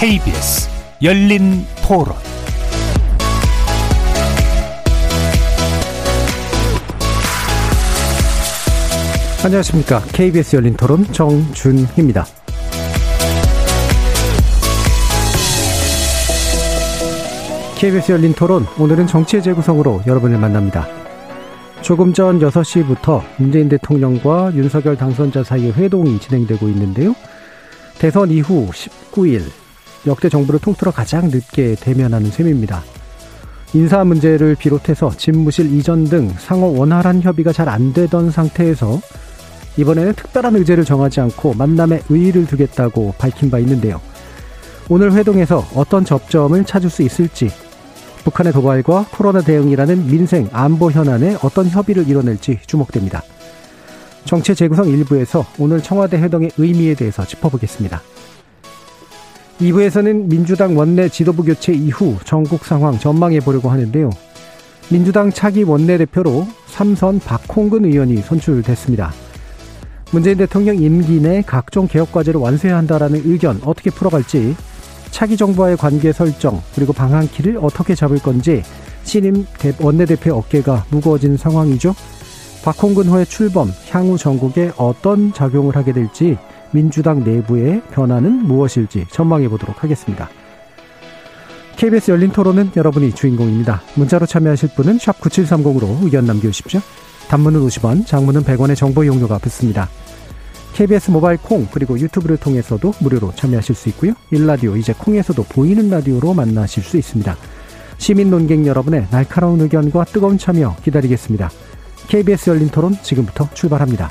KBS 열린 토론. 안녕하십니까. KBS 열린 토론 정준희입니다. KBS 열린 토론, 오늘은 정치의 재구성으로 여러분을 만납니다. 조금 전 6시부터 문재인 대통령과 윤석열 당선자 사이의 회동이 진행되고 있는데요. 대선 이후 19일, 역대 정부를 통틀어 가장 늦게 대면하는 셈입니다. 인사 문제를 비롯해서 집무실 이전 등 상호 원활한 협의가 잘 안 되던 상태에서 이번에는 특별한 의제를 정하지 않고 만남에 의의를 두겠다고 밝힌 바 있는데요. 오늘 회동에서 어떤 접점을 찾을 수 있을지, 북한의 도발과 코로나 대응이라는 민생 안보 현안에 어떤 협의를 이뤄낼지 주목됩니다. 정치 재구성 1부에서 오늘 청와대 회동의 의미에 대해서 짚어보겠습니다. 2부에서는 민주당 원내 지도부 교체 이후 전국 상황 전망해보려고 하는데요. 민주당 차기 원내대표로 삼선 박홍근 의원이 선출됐습니다. 문재인 대통령 임기 내 각종 개혁과제를 완수해야 한다라는 의견 어떻게 풀어갈지, 차기 정부와의 관계 설정, 그리고 방향키를 어떻게 잡을 건지 신임 원내대표의 어깨가 무거워진 상황이죠. 박홍근호의 출범, 향후 전국에 어떤 작용을 하게 될지, 민주당 내부의 변화는 무엇일지 전망해보도록 하겠습니다. KBS 열린 토론은 여러분이 주인공입니다. 문자로 참여하실 분은 샵 9730으로 의견 남겨주십시오. 단문은 50원, 장문은 100원의 정보 이용료가 붙습니다. KBS 모바일 콩, 그리고 유튜브를 통해서도 무료로 참여하실 수 있고요. 일라디오, 이제 콩에서도 보이는 라디오로 만나실 수 있습니다. 시민 논객 여러분의 날카로운 의견과 뜨거운 참여 기다리겠습니다. KBS 열린 토론 지금부터 출발합니다.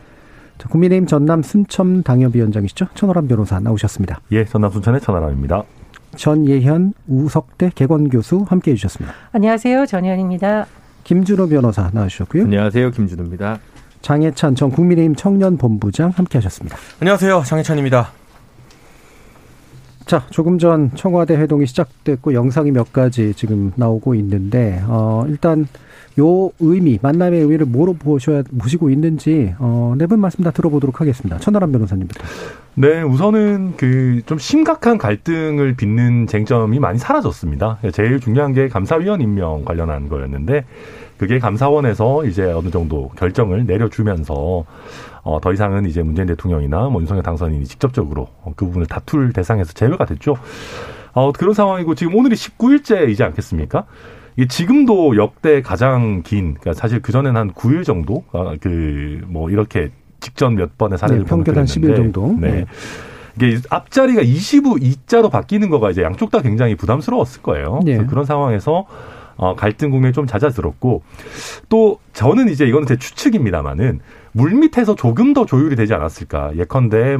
국민의힘 전남 순천 당협위원장이시죠. 천호람 변호사 나오셨습니다. 예, 전남 순천의 천호람입니다. 전예현 우석대 개건교수 함께해 주셨습니다. 안녕하세요. 전예현입니다. 김준호 변호사 나와주셨고요. 안녕하세요. 김준호입니다. 장혜찬 전 국민의힘 청년본부장 함께하셨습니다. 안녕하세요. 장혜찬입니다. 자, 조금 전 청와대 회동이 시작됐고 영상이 몇 가지 지금 나오고 있는데 일단 요 의미, 만남의 의미를 뭐로 보시고 있는지 네 분 말씀 다 들어보도록 하겠습니다. 천하람 변호사님부터. 네, 우선은 좀 심각한 갈등을 빚는 쟁점이 많이 사라졌습니다. 제일 중요한 게 감사위원 임명 관련한 거였는데, 그게 감사원에서 이제 어느 정도 결정을 내려주면서 더 이상은 이제 문재인 대통령이나 윤석열 당선인이 직접적으로 그 부분을 다툴 대상에서 제외가 됐죠. 그런 상황이고, 지금 오늘이 19일째이지 않겠습니까? 이게 지금도 역대 가장 긴, 그러니까 사실 그전에는 한 9일 정도? 이렇게 직전 몇 번의 사례를 보면 평균 한 10일 정도. 네. 이게 앞자리가 25자로 바뀌는 거가 이제 양쪽 다 굉장히 부담스러웠을 거예요. 네. 그래서 그런 상황에서 갈등 국면이 좀 잦아들었고, 또 저는 이제 이거는 제 추측입니다만은 물밑에서 조금 더 조율이 되지 않았을까. 예컨대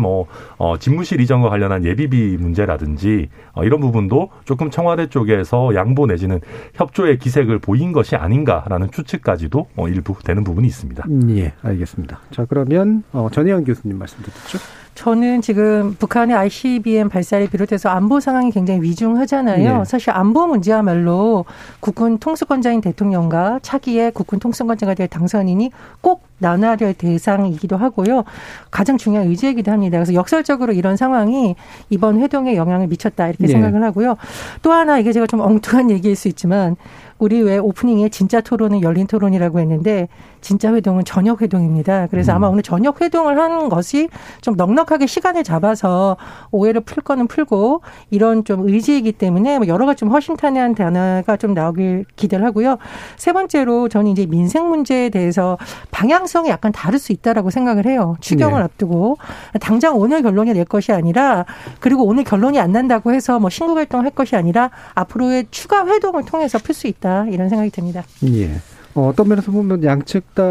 집무실 이전과 관련한 예비비 문제라든지 이런 부분도 조금 청와대 쪽에서 양보 내지는 협조의 기색을 보인 것이 아닌가라는 추측까지도 일부 되는 부분이 있습니다. 예, 알겠습니다. 자, 그러면 전혜연 교수님 말씀 듣죠. 저는 지금 북한의 ICBM 발사를 비롯해서 안보 상황이 굉장히 위중하잖아요. 네. 사실 안보 문제야말로 국군 통수권자인 대통령과 차기의 국군 통수권자가 될 당선인이 꼭 나눠야 될 대상이기도 하고요. 가장 중요한 의제이기도 합니다. 그래서 역설적으로 이런 상황이 이번 회동에 영향을 미쳤다, 이렇게 네. 생각을 하고요. 또 하나, 이게 제가 좀 엉뚱한 얘기일 수 있지만, 우리 왜 오프닝에 진짜 토론은 열린 토론이라고 했는데 진짜 회동은 저녁 회동입니다. 그래서 아마 오늘 저녁 회동을 하는 것이 좀 넉넉하게 시간을 잡아서 오해를 풀 거는 풀고 이런 좀 의지이기 때문에 여러 가지 좀 허심탄회한 단어가 좀 나오길 기대를 하고요. 세 번째로 저는 이제 민생 문제에 대해서 방향성이 약간 다를 수 있다라고 생각을 해요. 추경을 네. 앞두고 당장 오늘 결론이 낼 것이 아니라, 그리고 오늘 결론이 안 난다고 해서 신고 결정할 것이 아니라 앞으로의 추가 회동을 통해서 풀 수 있다, 이런 생각이 듭니다. 예. 어떤 면에서 보면 양측 다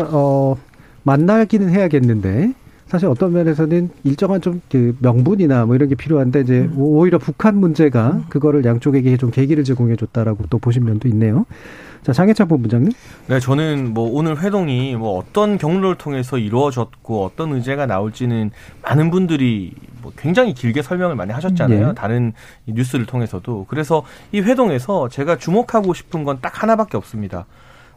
만나기는 해야겠는데 사실 어떤 면에서는 일정한 좀 그 명분이나 뭐 이런 게 필요한데 이제 오히려 북한 문제가 그거를 양쪽에게 좀 계기를 제공해줬다라고 또 보신 면도 있네요. 자, 장혜찬 본부장님. 네, 저는 뭐 오늘 회동이 뭐 어떤 경로를 통해서 이루어졌고 어떤 의제가 나올지는 많은 분들이 뭐 굉장히 길게 설명을 많이 하셨잖아요. 네. 다른 뉴스를 통해서도. 그래서 이 회동에서 제가 주목하고 싶은 건 딱 하나밖에 없습니다.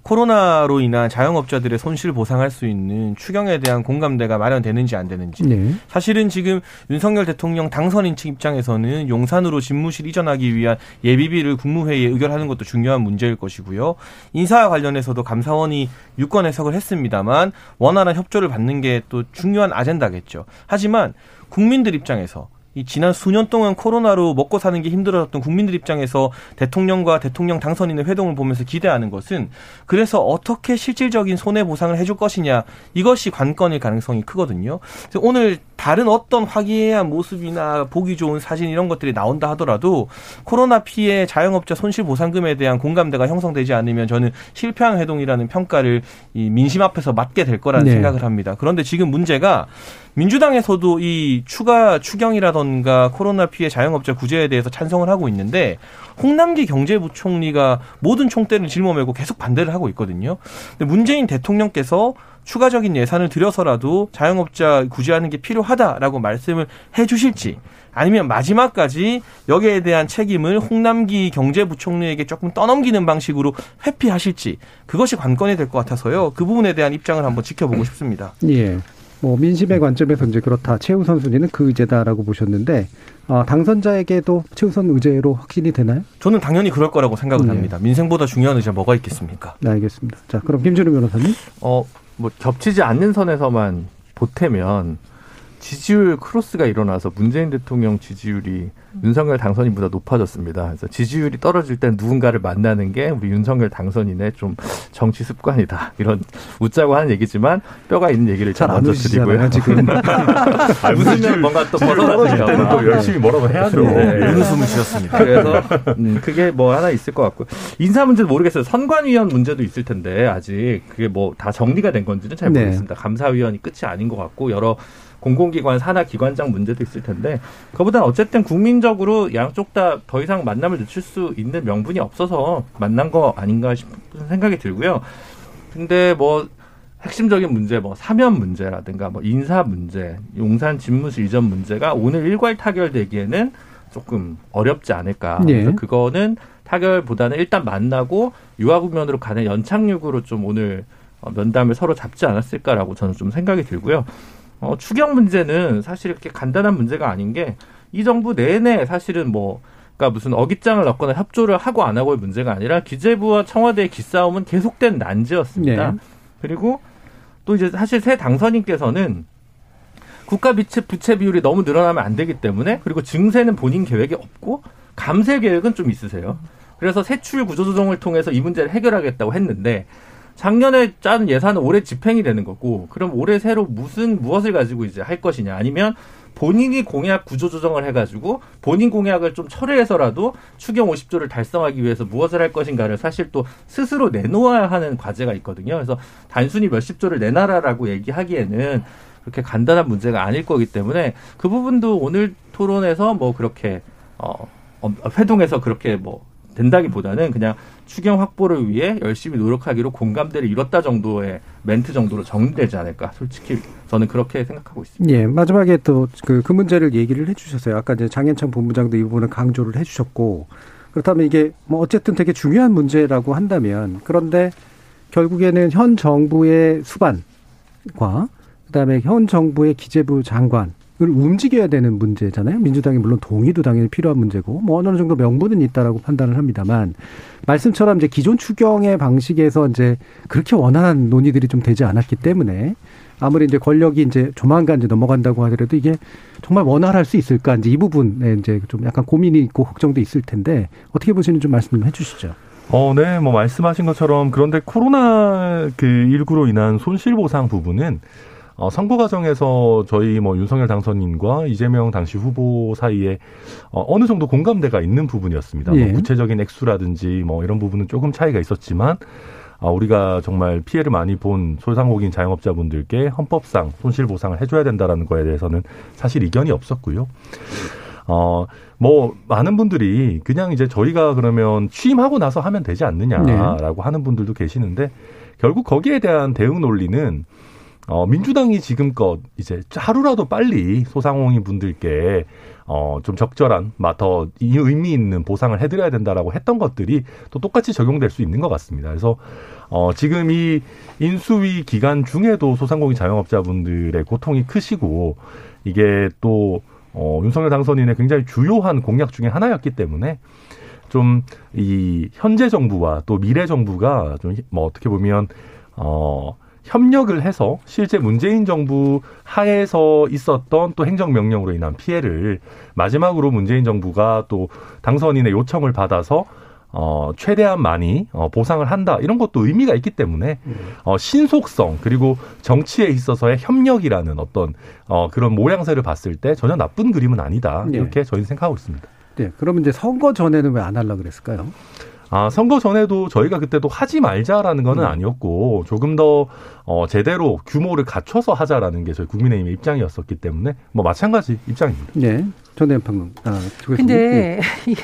코로나로 인한 자영업자들의 손실을 보상할 수 있는 추경에 대한 공감대가 마련되는지 안 되는지. 네. 사실은 지금 윤석열 대통령 당선인 측 입장에서는 용산으로 집무실 이전하기 위한 예비비를 국무회의에 의결하는 것도 중요한 문제일 것이고요. 인사와 관련해서도 감사원이 유권 해석을 했습니다만 원활한 협조를 받는 게 또 중요한 아젠다겠죠. 하지만 국민들 입장에서 이 지난 수년 동안 코로나로 먹고 사는 게 힘들어졌던 국민들 입장에서 대통령과 대통령 당선인의 회동을 보면서 기대하는 것은 그래서 어떻게 실질적인 손해보상을 해줄 것이냐, 이것이 관건일 가능성이 크거든요. 그래서 오늘 다른 어떤 화기애애한 모습이나 보기 좋은 사진 이런 것들이 나온다 하더라도 코로나 피해 자영업자 손실보상금에 대한 공감대가 형성되지 않으면 저는 실패한 회동이라는 평가를 이 민심 앞에서 맞게 될 거라는, 네, 생각을 합니다. 그런데 지금 문제가 민주당에서도 이 추가 추경이라던가 코로나 피해 자영업자 구제에 대해서 찬성을 하고 있는데 홍남기 경제부총리가 모든 총대를 짊어매고 계속 반대를 하고 있거든요. 근데 문재인 대통령께서 추가적인 예산을 들여서라도 자영업자 구제하는 게 필요하다라고 말씀을 해 주실지, 아니면 마지막까지 여기에 대한 책임을 홍남기 경제부총리에게 조금 떠넘기는 방식으로 회피하실지, 그것이 관건이 될 것 같아서요. 그 부분에 대한 입장을 한번 지켜보고 싶습니다. 예. 뭐 민심의 관점에서 이제 그렇다, 최우선 순위는 그 의제다라고 보셨는데, 당선자에게도 최우선 의제로 확신이 되나요? 저는 당연히 그럴 거라고 생각을 합니다. 민생보다 중요한 의제 뭐가 있겠습니까? 네, 알겠습니다. 자, 그럼 김준호 변호사님. 뭐 겹치지 않는 선에서만 보태면 지지율 크로스가 일어나서 문재인 대통령 지지율이 윤석열 당선인보다 높아졌습니다. 그래서 지지율이 떨어질 땐 누군가를 만나는 게 우리 윤석열 당선인의 좀 정치 습관이다. 이런 웃자고 하는 얘기지만 뼈가 있는 얘기를 잘 먼저 드리고요. 지금. 웃으면 뭔가 또 벗어나니까 때는 또 열심히 뭐라고 해야죠. 웃음을 지었습니다. 그래서 그게 뭐 하나 있을 것 같고, 인사 문제도 모르겠어요. 선관위원 문제도 있을 텐데 아직 그게 뭐 다 정리가 된 건지는 잘 모르겠습니다. 네. 감사위원이 끝이 아닌 것 같고 여러 공공기관 산하 기관장 문제도 있을 텐데 그거보다는 어쨌든 국민적으로 양쪽 다 더 이상 만남을 늦출 수 있는 명분이 없어서 만난 거 아닌가 싶은 생각이 들고요. 근데 뭐 핵심적인 문제, 뭐 사면 문제라든가 뭐 인사 문제, 용산 집무실 이전 문제가 오늘 일괄 타결되기에는 조금 어렵지 않을까. 네. 그래서 그거는 타결보다는 일단 만나고 유화국면으로 가는 연착륙으로 좀 오늘 면담을 서로 잡지 않았을까라고 저는 좀 생각이 들고요. 추경 문제는 사실 이렇게 간단한 문제가 아닌 게 이 정부 내내 사실은 뭐 그러니까 무슨 어깃장을 넣거나 협조를 하고 안 하고의 문제가 아니라 기재부와 청와대의 기싸움은 계속된 난제였습니다. 네. 그리고 또 이제 사실 새 당선인께서는 국가 부채 비율이 너무 늘어나면 안 되기 때문에, 그리고 증세는 본인 계획이 없고 감세 계획은 좀 있으세요. 그래서 세출 구조조정을 통해서 이 문제를 해결하겠다고 했는데 작년에 짠 예산은 올해 집행이 되는 거고, 그럼 올해 새로 무엇을 가지고 이제 할 것이냐, 아니면 본인이 공약 구조조정을 해가지고 본인 공약을 좀 철회해서라도 추경 50조를 달성하기 위해서 무엇을 할 것인가를 사실 또 스스로 내놓아야 하는 과제가 있거든요. 그래서 단순히 몇십 조를 내놔라라고 얘기하기에는 그렇게 간단한 문제가 아닐 거기 때문에 그 부분도 오늘 토론에서 뭐 그렇게 회동에서 그렇게 뭐 된다기보다는 그냥 추경 확보를 위해 열심히 노력하기로 공감대를 이뤘다 정도의 멘트 정도로 정리되지 않을까, 솔직히 저는 그렇게 생각하고 있습니다. 예, 마지막에 또 그 문제를 얘기를 해주셨어요. 아까 이제 장현찬 본부장도 이 부분을 강조를 해주셨고, 그렇다면 이게 뭐 어쨌든 되게 중요한 문제라고 한다면, 그런데 결국에는 현 정부의 수반과 그다음에 현 정부의 기재부 장관 움직여야 되는 문제잖아요. 민주당이 물론 동의도 당연히 필요한 문제고 뭐 어느 정도 명분은 있다라고 판단을 합니다만, 말씀처럼 이제 기존 추경의 방식에서 이제 그렇게 원활한 논의들이 좀 되지 않았기 때문에 아무리 이제 권력이 이제 조만간 이제 넘어간다고 하더라도 이게 정말 원활할 수 있을까, 이제 이 부분에 이제 좀 약간 고민이 있고 걱정도 있을 텐데 어떻게 보시는지 좀 말씀 좀 해주시죠. 네, 뭐 말씀하신 것처럼 그런데 코로나 그 19로 인한 손실 보상 부분은 선거 과정에서 저희 뭐 윤석열 당선인과 이재명 당시 후보 사이에 어느 정도 공감대가 있는 부분이었습니다. 예. 뭐 구체적인 액수라든지 뭐 이런 부분은 조금 차이가 있었지만 우리가 정말 피해를 많이 본 소상공인 자영업자분들께 헌법상 손실보상을 해줘야 된다라는 거에 대해서는 사실 이견이 없었고요. 많은 분들이 그냥 이제 저희가 그러면 취임하고 나서 하면 되지 않느냐라고 하는 분들도 계시는데 결국 거기에 대한 대응 논리는 민주당이 지금껏 이제 하루라도 빨리 소상공인 분들께 좀 적절한, 더 의미 있는 보상을 해드려야 된다라고 했던 것들이 또 똑같이 적용될 수 있는 것 같습니다. 그래서 지금 이 인수위 기간 중에도 소상공인 자영업자분들의 고통이 크시고 이게 또 윤석열 당선인의 굉장히 주요한 공약 중에 하나였기 때문에 좀 이 현재 정부와 또 미래 정부가 좀 어떻게 보면 협력을 해서 실제 문재인 정부 하에서 있었던 또 행정명령으로 인한 피해를 마지막으로 문재인 정부가 또 당선인의 요청을 받아서 최대한 많이 보상을 한다. 이런 것도 의미가 있기 때문에 신속성 그리고 정치에 있어서의 협력이라는 어떤 그런 모양새를 봤을 때 전혀 나쁜 그림은 아니다. 이렇게 저희는 생각하고 있습니다. 네, 그러면 이제 선거 전에는 왜 안 하려고 그랬을까요? 선거 전에도 저희가 그때도 하지 말자라는 거는 아니었고 조금 더 제대로 규모를 갖춰서 하자라는 게 저희 국민의힘의 입장이었었기 때문에 마찬가지 입장입니다. 네, 전예현 평론. 근데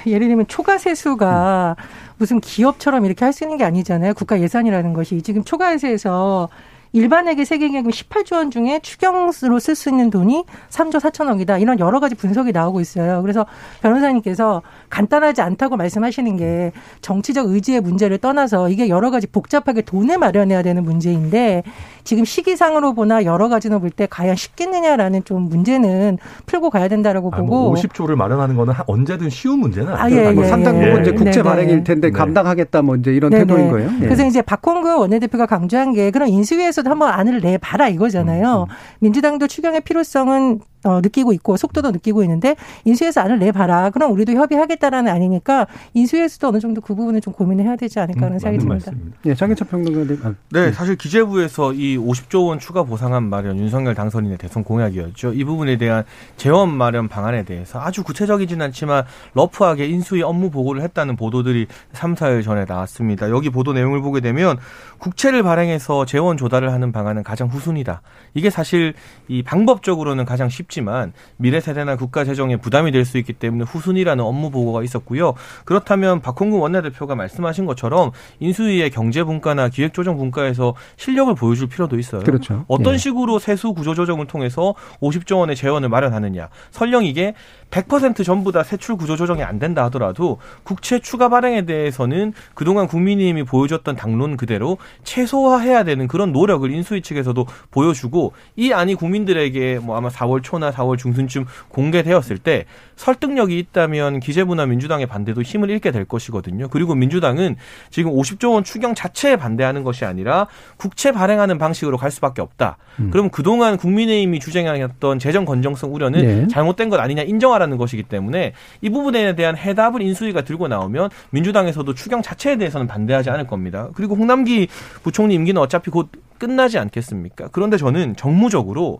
예를 들면 초과 세수가 무슨 기업처럼 이렇게 할 수 있는 게 아니잖아요. 국가 예산이라는 것이 지금 초과세에서 일반에게 세계기금 18조 원 중에 추경으로 쓸 수 있는 돈이 3조 4천억이다. 이런 여러 가지 분석이 나오고 있어요. 그래서 변호사님께서 간단하지 않다고 말씀하시는 게 정치적 의지의 문제를 떠나서 이게 여러 가지 복잡하게 돈을 마련해야 되는 문제인데 지금 시기상으로 보나 여러 가지로 볼 때 과연 쉽겠느냐라는 좀 문제는 풀고 가야 된다라고 보고 50조를 마련하는 거는 언제든 쉬운 문제는 아니에요. 상당 부분 이제 국채 발행일 텐데 감당하겠다 이제 이런 태도인 거예요. 그래서 이제 박홍근 원내대표가 강조한 게 그런 인수위에서 한번 안을 내봐라 이거잖아요. 민주당도 추경의 필요성은 느끼고 있고 속도도 느끼고 있는데 인수위에서 안을 내봐라. 그럼 우리도 협의하겠다라는 아니니까 인수위에서도 어느 정도 그 부분을 좀 고민을 해야 되지 않을까 하는 생각이 듭니다. 네, 장혜찬 평론가님. 네, 사실 기재부에서 이 50조 원 추가 보상안 마련 윤석열 당선인의 대선 공약이었죠. 이 부분에 대한 재원 마련 방안에 대해서 아주 구체적이진 않지만 러프하게 인수위 업무 보고를 했다는 보도들이 3, 4일 전에 나왔습니다. 여기 보도 내용을 보게 되면 국채를 발행해서 재원 조달을 하는 방안은 가장 후순위다. 이게 사실 이 방법적으로는 가장 쉽지만 미래 세대나 국가 재정에 부담이 될 수 있기 때문에 후순위라는 업무 보고가 있었고요. 그렇다면 박홍근 원내대표가 말씀하신 것처럼 인수위의 경제분과나 기획조정분과에서 실력을 보여줄 필요도 있어요. 그렇죠. 어떤 식으로 세수 구조조정을 통해서 50조 원의 재원을 마련하느냐. 설령 이게 100% 전부 다 세출 구조조정이 안 된다 하더라도 국채 추가 발행에 대해서는 그동안 국민의힘이 보여줬던 당론 그대로 최소화해야 되는 그런 노력을 인수위 측에서도 보여주고 이 안이 국민들에게 아마 4월 초나 4월 중순쯤 공개되었을 때 설득력이 있다면 기재부나 민주당의 반대도 힘을 잃게 될 것이거든요. 그리고 민주당은 지금 50조 원 추경 자체에 반대하는 것이 아니라 국채 발행하는 방식으로 갈 수밖에 없다. 그럼 그동안 국민의힘이 주장했던 재정 건정성 우려는 잘못된 것 아니냐 인정하라는 것이기 때문에 이 부분에 대한 해답을 인수위가 들고 나오면 민주당에서도 추경 자체에 대해서는 반대하지 않을 겁니다. 그리고 홍남기 부총리 임기는 어차피 곧 끝나지 않겠습니까? 그런데 저는 정무적으로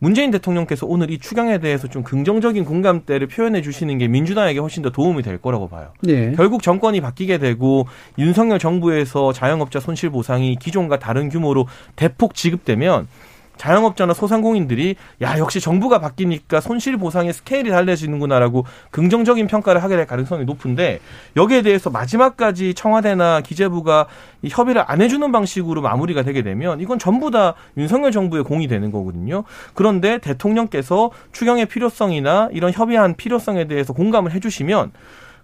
문재인 대통령께서 오늘 이 추경에 대해서 좀 긍정적인 공감대를 표현해 주시는 게 민주당에게 훨씬 더 도움이 될 거라고 봐요. 결국 정권이 바뀌게 되고 윤석열 정부에서 자영업자 손실보상이 기존과 다른 규모로 대폭 지급되면 자영업자나 소상공인들이 역시 정부가 바뀌니까 손실보상의 스케일이 달라지는구나라고 긍정적인 평가를 하게 될 가능성이 높은데 여기에 대해서 마지막까지 청와대나 기재부가 이 협의를 안 해주는 방식으로 마무리가 되게 되면 이건 전부 다 윤석열 정부의 공이 되는 거거든요. 그런데 대통령께서 추경의 필요성이나 이런 협의한 필요성에 대해서 공감을 해주시면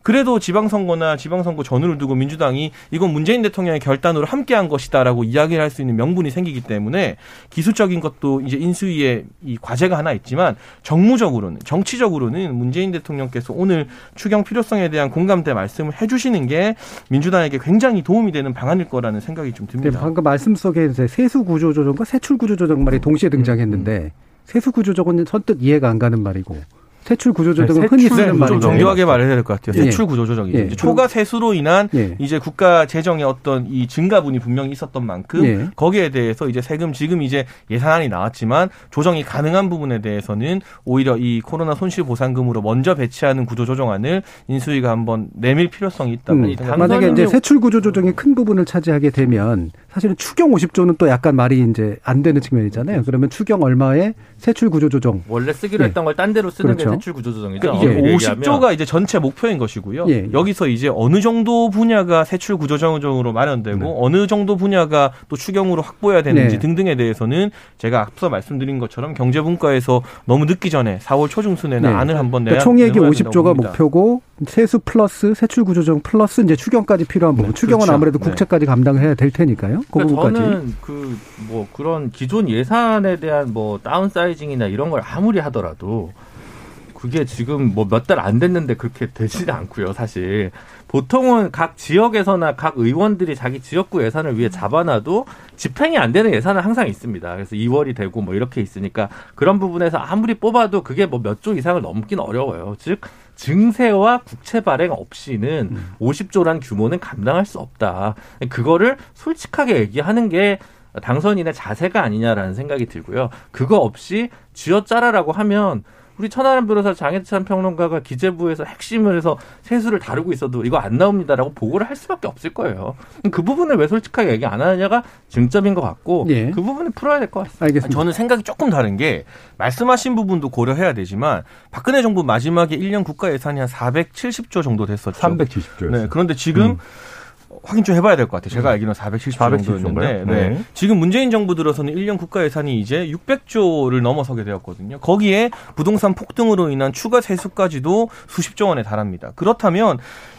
그래도 지방선거나 지방선거 전후를 두고 민주당이 이건 문재인 대통령의 결단으로 함께한 것이다라고 이야기를 할 수 있는 명분이 생기기 때문에 기술적인 것도 이제 인수위의 이 과제가 하나 있지만 정무적으로는 정치적으로는 문재인 대통령께서 오늘 추경 필요성에 대한 공감대 말씀을 해주시는 게 민주당에게 굉장히 도움이 되는 방안일 거라는 생각이 좀 듭니다. 방금 말씀 속에 이제 세수 구조 조정과 세출 구조 조정 말이 동시에 등장했는데 세수 구조 조정은 선뜻 이해가 안 가는 말이고. 세출 구조조정은 네, 흔히 쓰는 말이죠. 정교하게 말해야 될 것 같아요. 세출 구조조정이 초과 세수로 인한 이제 국가 재정의 어떤 이 증가분이 분명히 있었던 만큼 거기에 대해서 이제 세금 지금 이제 예산안이 나왔지만 조정이 가능한 부분에 대해서는 오히려 이 코로나 손실보상금으로 먼저 배치하는 구조조정안을 인수위가 한번 내밀 필요성이 있다. 만약에 이제 세출 구조조정의 큰 부분을 차지하게 되면 사실은 추경 50조는 또 약간 말이 이제 안 되는 측면이잖아요. 그러면 추경 얼마에 세출 구조조정 원래 쓰기로 했던 걸 딴 데로 쓰는 게 세출 구조조정이죠. 그러니까 이제 50조가 이제 전체 목표인 것이고요. 여기서 이제 어느 정도 분야가 세출 구조조정으로 마련되고 어느 정도 분야가 또 추경으로 확보해야 되는지 등등에 대해서는 제가 앞서 말씀드린 것처럼 경제분과에서 너무 늦기 전에 4월 초중순에는 안을 한번 내야. 그러니까 총액이 50조가 목표고 세수 플러스 세출 구조조정 플러스 이제 추경까지 필요한 부분. 추경은 아무래도 국채까지 감당을 해야 될 테니까요. 그러니까 저는 뭐 그런 기존 예산에 대한 뭐 다운사이징이나 이런 걸 아무리 하더라도 그게 지금 뭐 몇 달 안 됐는데 그렇게 되지는 않고요. 사실 보통은 각 지역에서나 각 의원들이 자기 지역구 예산을 위해 잡아놔도 집행이 안 되는 예산은 항상 있습니다. 그래서 2월이 되고 뭐 이렇게 있으니까 그런 부분에서 아무리 뽑아도 그게 뭐 몇 조 이상을 넘긴 어려워요. 즉 증세와 국채 발행 없이는 50조란 규모는 감당할 수 없다. 그거를 솔직하게 얘기하는 게 당선인의 자세가 아니냐라는 생각이 들고요. 그거 없이 쥐어짜라라고 하면 우리 천하람 변호사 장혜찬 평론가가 기재부에서 핵심을 해서 세수를 다루고 있어도 이거 안 나옵니다라고 보고를 할 수밖에 없을 거예요. 그 부분을 왜 솔직하게 얘기 안 하느냐가 쟁점인 것 같고 그 부분을 풀어야 될 것 같습니다. 알겠습니다. 저는 생각이 조금 다른 게 말씀하신 부분도 고려해야 되지만 박근혜 정부 마지막에 1년 국가 예산이 한 470조 정도 됐었죠. 370조였어요. 네, 그런데 지금 확인 좀 해봐야 될 것 같아요. 제가 알기로는 470조 정도였는데 지금 문재인 정부 들어서는 1년 국가 예산이 이제 600조를 넘어서게 되었거든요. 거기에 부동산 폭등으로 인한 추가 세수까지도 수십조 원에 달합니다. 그렇다면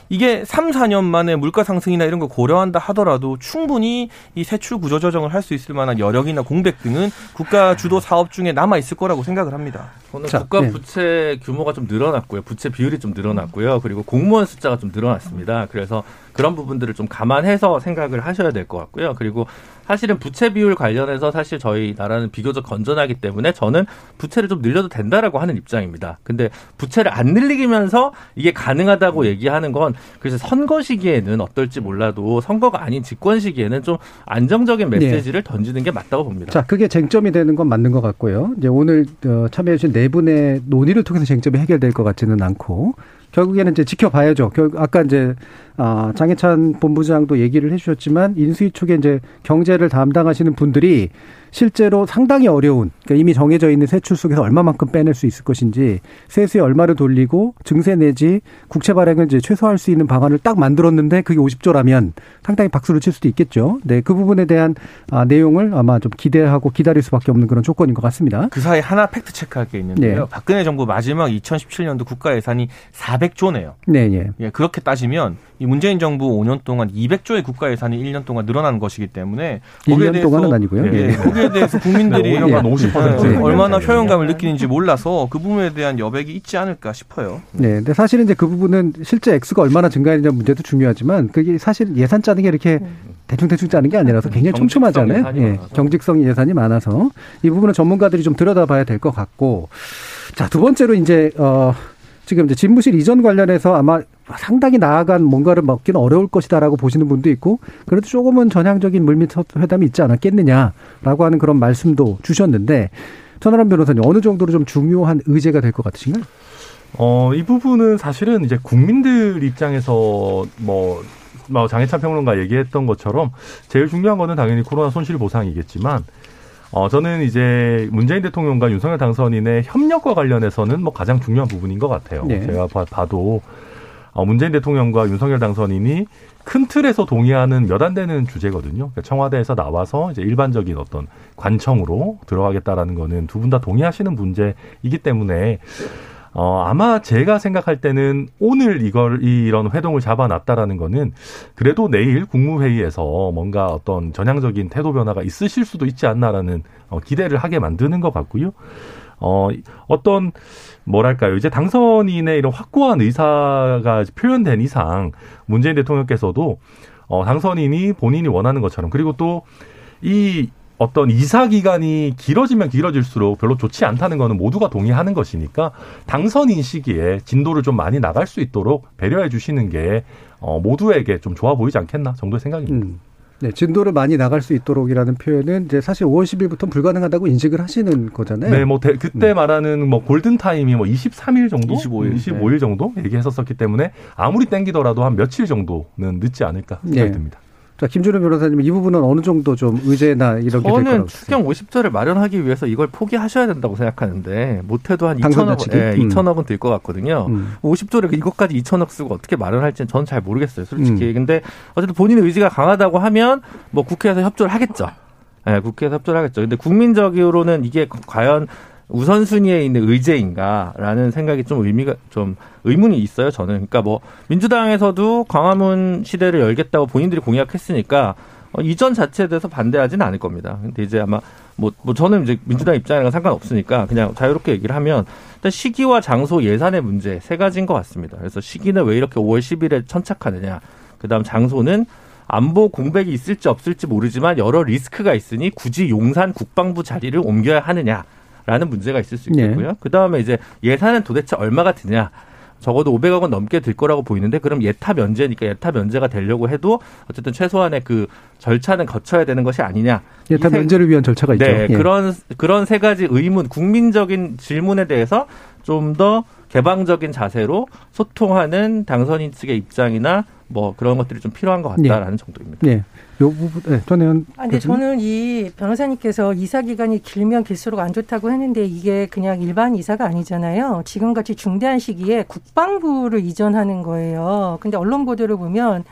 이게 3, 4년 만에 물가 상승이나 이런 거 고려한다 하더라도 충분히 이 세출 구조 조정을 할 수 있을 만한 여력이나 공백 등은 국가 주도 사업 중에 남아 있을 거라고 생각을 합니다. 저는 국가 부채 규모가 좀 늘어났고요. 부채 비율이 좀 늘어났고요. 그리고 공무원 숫자가 좀 늘어났습니다. 그래서 그런 부분들을 좀 감안해서 생각을 하셔야 될 것 같고요. 그리고 사실은 부채 비율 관련해서 사실 저희 나라는 비교적 건전하기 때문에 저는 부채를 좀 늘려도 된다라고 하는 입장입니다. 근데 부채를 안 늘리면서 이게 가능하다고 얘기하는 건 그래서 선거 시기에는 어떨지 몰라도 선거가 아닌 집권 시기에는 좀 안정적인 메시지를 던지는 게 맞다고 봅니다. 자, 그게 쟁점이 되는 건 맞는 것 같고요. 이제 오늘 참여해 주신 네 분의 논의를 통해서 쟁점이 해결될 것 같지는 않고 결국에는 이제 지켜봐야죠. 아까 이제 장혜찬 본부장도 얘기를 해주셨지만 인수위 쪽에 이제 경제를 담당하시는 분들이 실제로 상당히 어려운 그러니까 이미 정해져 있는 세출 속에서 얼마만큼 빼낼 수 있을 것인지 세수에 얼마를 돌리고 증세 내지 국채 발행을 이제 최소화할 수 있는 방안을 딱 만들었는데 그게 50조라면 상당히 박수를 칠 수도 있겠죠. 네, 그 부분에 대한 내용을 아마 좀 기대하고 기다릴 수밖에 없는 그런 조건인 것 같습니다. 그 사이 하나 팩트 체크할 게 있는데요. 박근혜 정부 마지막 2017년도 국가 예산이 400조네요. 예, 그렇게 따지면 이 문재인 정부 5년 동안 200조의 국가 예산이 1년 동안 늘어난 것이기 때문에 1년 동안은 아니고요. 거기에 대해서 국민들이 50% 얼마나 효용감을 느끼는지 몰라서 그 부분에 대한 여백이 있지 않을까 싶어요. 네, 근데 사실은 이제 그 부분은 실제 액수가 얼마나 증가했느냐 문제도 중요하지만 그게 사실 예산 짜는 게 이렇게 대충 짜는 게 아니라서 굉장히 촘촘하잖아요. 경직성 예산이 많아서 이 부분은 전문가들이 좀 들여다봐야 될 것 같고, 자, 두 번째로 이제 지금 이제 집무실 이전 관련해서 아마 상당히 나아간 뭔가를 먹기는 어려울 것이다라고 보시는 분도 있고 그래도 조금은 전향적인 물밑 회담이 있지 않았겠느냐라고 하는 그런 말씀도 주셨는데 천호람 변호사님 어느 정도로 좀 중요한 의제가 될 것 같으신가요? 이 부분은 사실은 이제 국민들 입장에서 뭐 장혜찬 평론가 얘기했던 것처럼 제일 중요한 거는 당연히 코로나 손실 보상이겠지만 저는 이제 문재인 대통령과 윤석열 당선인의 협력과 관련해서는 뭐 가장 중요한 부분인 것 같아요. 제가 봐도 문재인 대통령과 윤석열 당선인이 큰 틀에서 동의하는 몇 안 되는 주제거든요. 그러니까 청와대에서 나와서 이제 일반적인 어떤 관청으로 들어가겠다라는 거는 두 분 다 동의하시는 문제이기 때문에 아마 제가 생각할 때는 오늘 이런 회동을 잡아놨다라는 거는 그래도 내일 국무회의에서 뭔가 어떤 전향적인 태도 변화가 있으실 수도 있지 않나라는 기대를 하게 만드는 것 같고요. 어떤 뭐랄까요? 이제 당선인의 이런 확고한 의사가 표현된 이상 문재인 대통령께서도 당선인이 본인이 원하는 것처럼 그리고 또 이 어떤 이사 기간이 길어지면 길어질수록 별로 좋지 않다는 거는 모두가 동의하는 것이니까 당선인 시기에 진도를 좀 많이 나갈 수 있도록 배려해 주시는 게 모두에게 좀 좋아 보이지 않겠나 정도의 생각입니다. 네, 진도를 많이 나갈 수 있도록이라는 표현은 이제 사실 5월 10일부터는 불가능하다고 인식을 하시는 거잖아요. 네, 뭐 그때 말하는 뭐 골든 타임이 뭐 23일 정도, 25일 네. 정도 얘기했었기 때문에 아무리 땡기더라도 한 며칠 정도는 늦지 않을까 생각이 듭니다. 자, 김준호 변호사님, 이 부분은 어느 정도 좀 의제나 이런 게 될 거라고 저는 추경 50조를 마련하기 위해서 이걸 포기하셔야 된다고 생각하는데 못해도 한 2천억 원 될 것 같거든요. 50조를 이것까지 2천억 쓰고 어떻게 마련할지는 저는 잘 모르겠어요, 솔직히. 근데 어쨌든 본인의 의지가 강하다고 하면 뭐 국회에서 협조를 하겠죠. 네, 국회에서 협조를 하겠죠. 근데 국민적으로는 이게 과연 우선순위에 있는 의제인가라는 생각이 좀 의미가 좀 의문이 있어요, 저는. 그러니까 뭐 민주당에서도 광화문 시대를 열겠다고 본인들이 공약했으니까 이전 자체에 대해서 반대하지는 않을 겁니다. 근데 이제 아마 뭐 저는 이제 민주당 입장이랑 상관없으니까 그냥 자유롭게 얘기를 하면 일단 시기와 장소, 예산의 문제 세 가지인 것 같습니다. 그래서 시기는 왜 이렇게 5월 10일에 천착하느냐. 그다음 장소는 안보 공백이 있을지 없을지 모르지만 여러 리스크가 있으니 굳이 용산 국방부 자리를 옮겨야 하느냐. 라는 문제가 있을 수 있겠고요. 네. 그다음에 이제 예산은 도대체 얼마가 드냐. 적어도 500억 원 넘게 들 거라고 보이는데 그럼 예타 면제니까 예타 면제가 되려고 해도 어쨌든 최소한의 그 절차는 거쳐야 되는 것이 아니냐. 예타 면제를 위한 절차가 있죠. 네. 예. 그런 세 가지 의문, 국민적인 질문에 대해서 좀 더 개방적인 자세로 소통하는 당선인 측의 입장이나 뭐 그런 것들이 좀 필요한 것 같다라는 정도입니다. 네. 요 부분, 네, 전에는. 아, 근데 저는 이 변호사님께서 이사 기간이 길면 길수록 안 좋다고 했는데 이게 그냥 일반 이사가 아니잖아요. 지금같이 중대한 시기에 국방부를 이전하는 거예요. 근데 언론 보도를 보면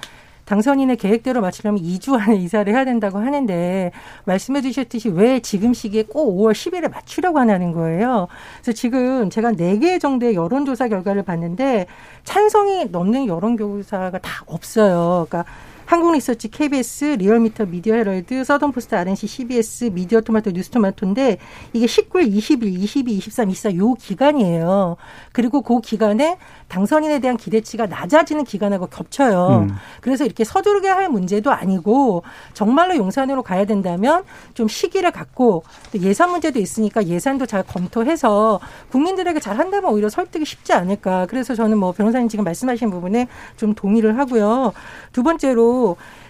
당선인의 계획대로 마치려면 2주 안에 이사를 해야 된다고 하는데 말씀해 주셨듯이 왜 지금 시기에 꼭 5월 10일에 맞추려고 하냐는 거예요. 그래서 지금 제가 4개 정도의 여론조사 결과를 봤는데 찬성이 넘는 여론조사가 다 없어요. 그러니까 한국리서치, KBS, 리얼미터, 미디어헤럴드, 서던포스트, RNC, CBS, 미디어토마토, 뉴스토마토인데 이게 19일, 20일, 22, 23, 24 요 기간이에요. 그리고 그 기간에 당선인에 대한 기대치가 낮아지는 기간하고 겹쳐요. 그래서 이렇게 서두르게 할 문제도 아니고 정말로 용산으로 가야 된다면 좀 시기를 갖고 또 예산 문제도 있으니까 예산도 잘 검토해서 국민들에게 잘 한다면 오히려 설득이 쉽지 않을까. 그래서 저는 뭐 변호사님 지금 말씀하신 부분에 좀 동의를 하고요. 두 번째로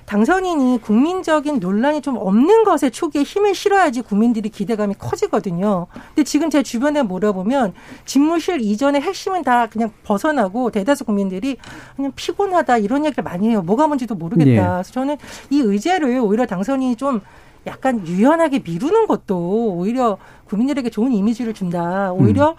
당선인이 국민적인 논란이 좀 없는 것에 초기에 힘을 실어야지 국민들이 기대감이 커지거든요. 근데 지금 제 주변에 물어보면 집무실 이전의 핵심은 다 그냥 벗어나고 대다수 국민들이 그냥 피곤하다 이런 얘기를 많이 해요. 뭐가 뭔지도 모르겠다. 네. 그래서 저는 이 의제를 오히려 당선인이 좀 약간 유연하게 미루는 것도 오히려 국민들에게 좋은 이미지를 준다. 오히려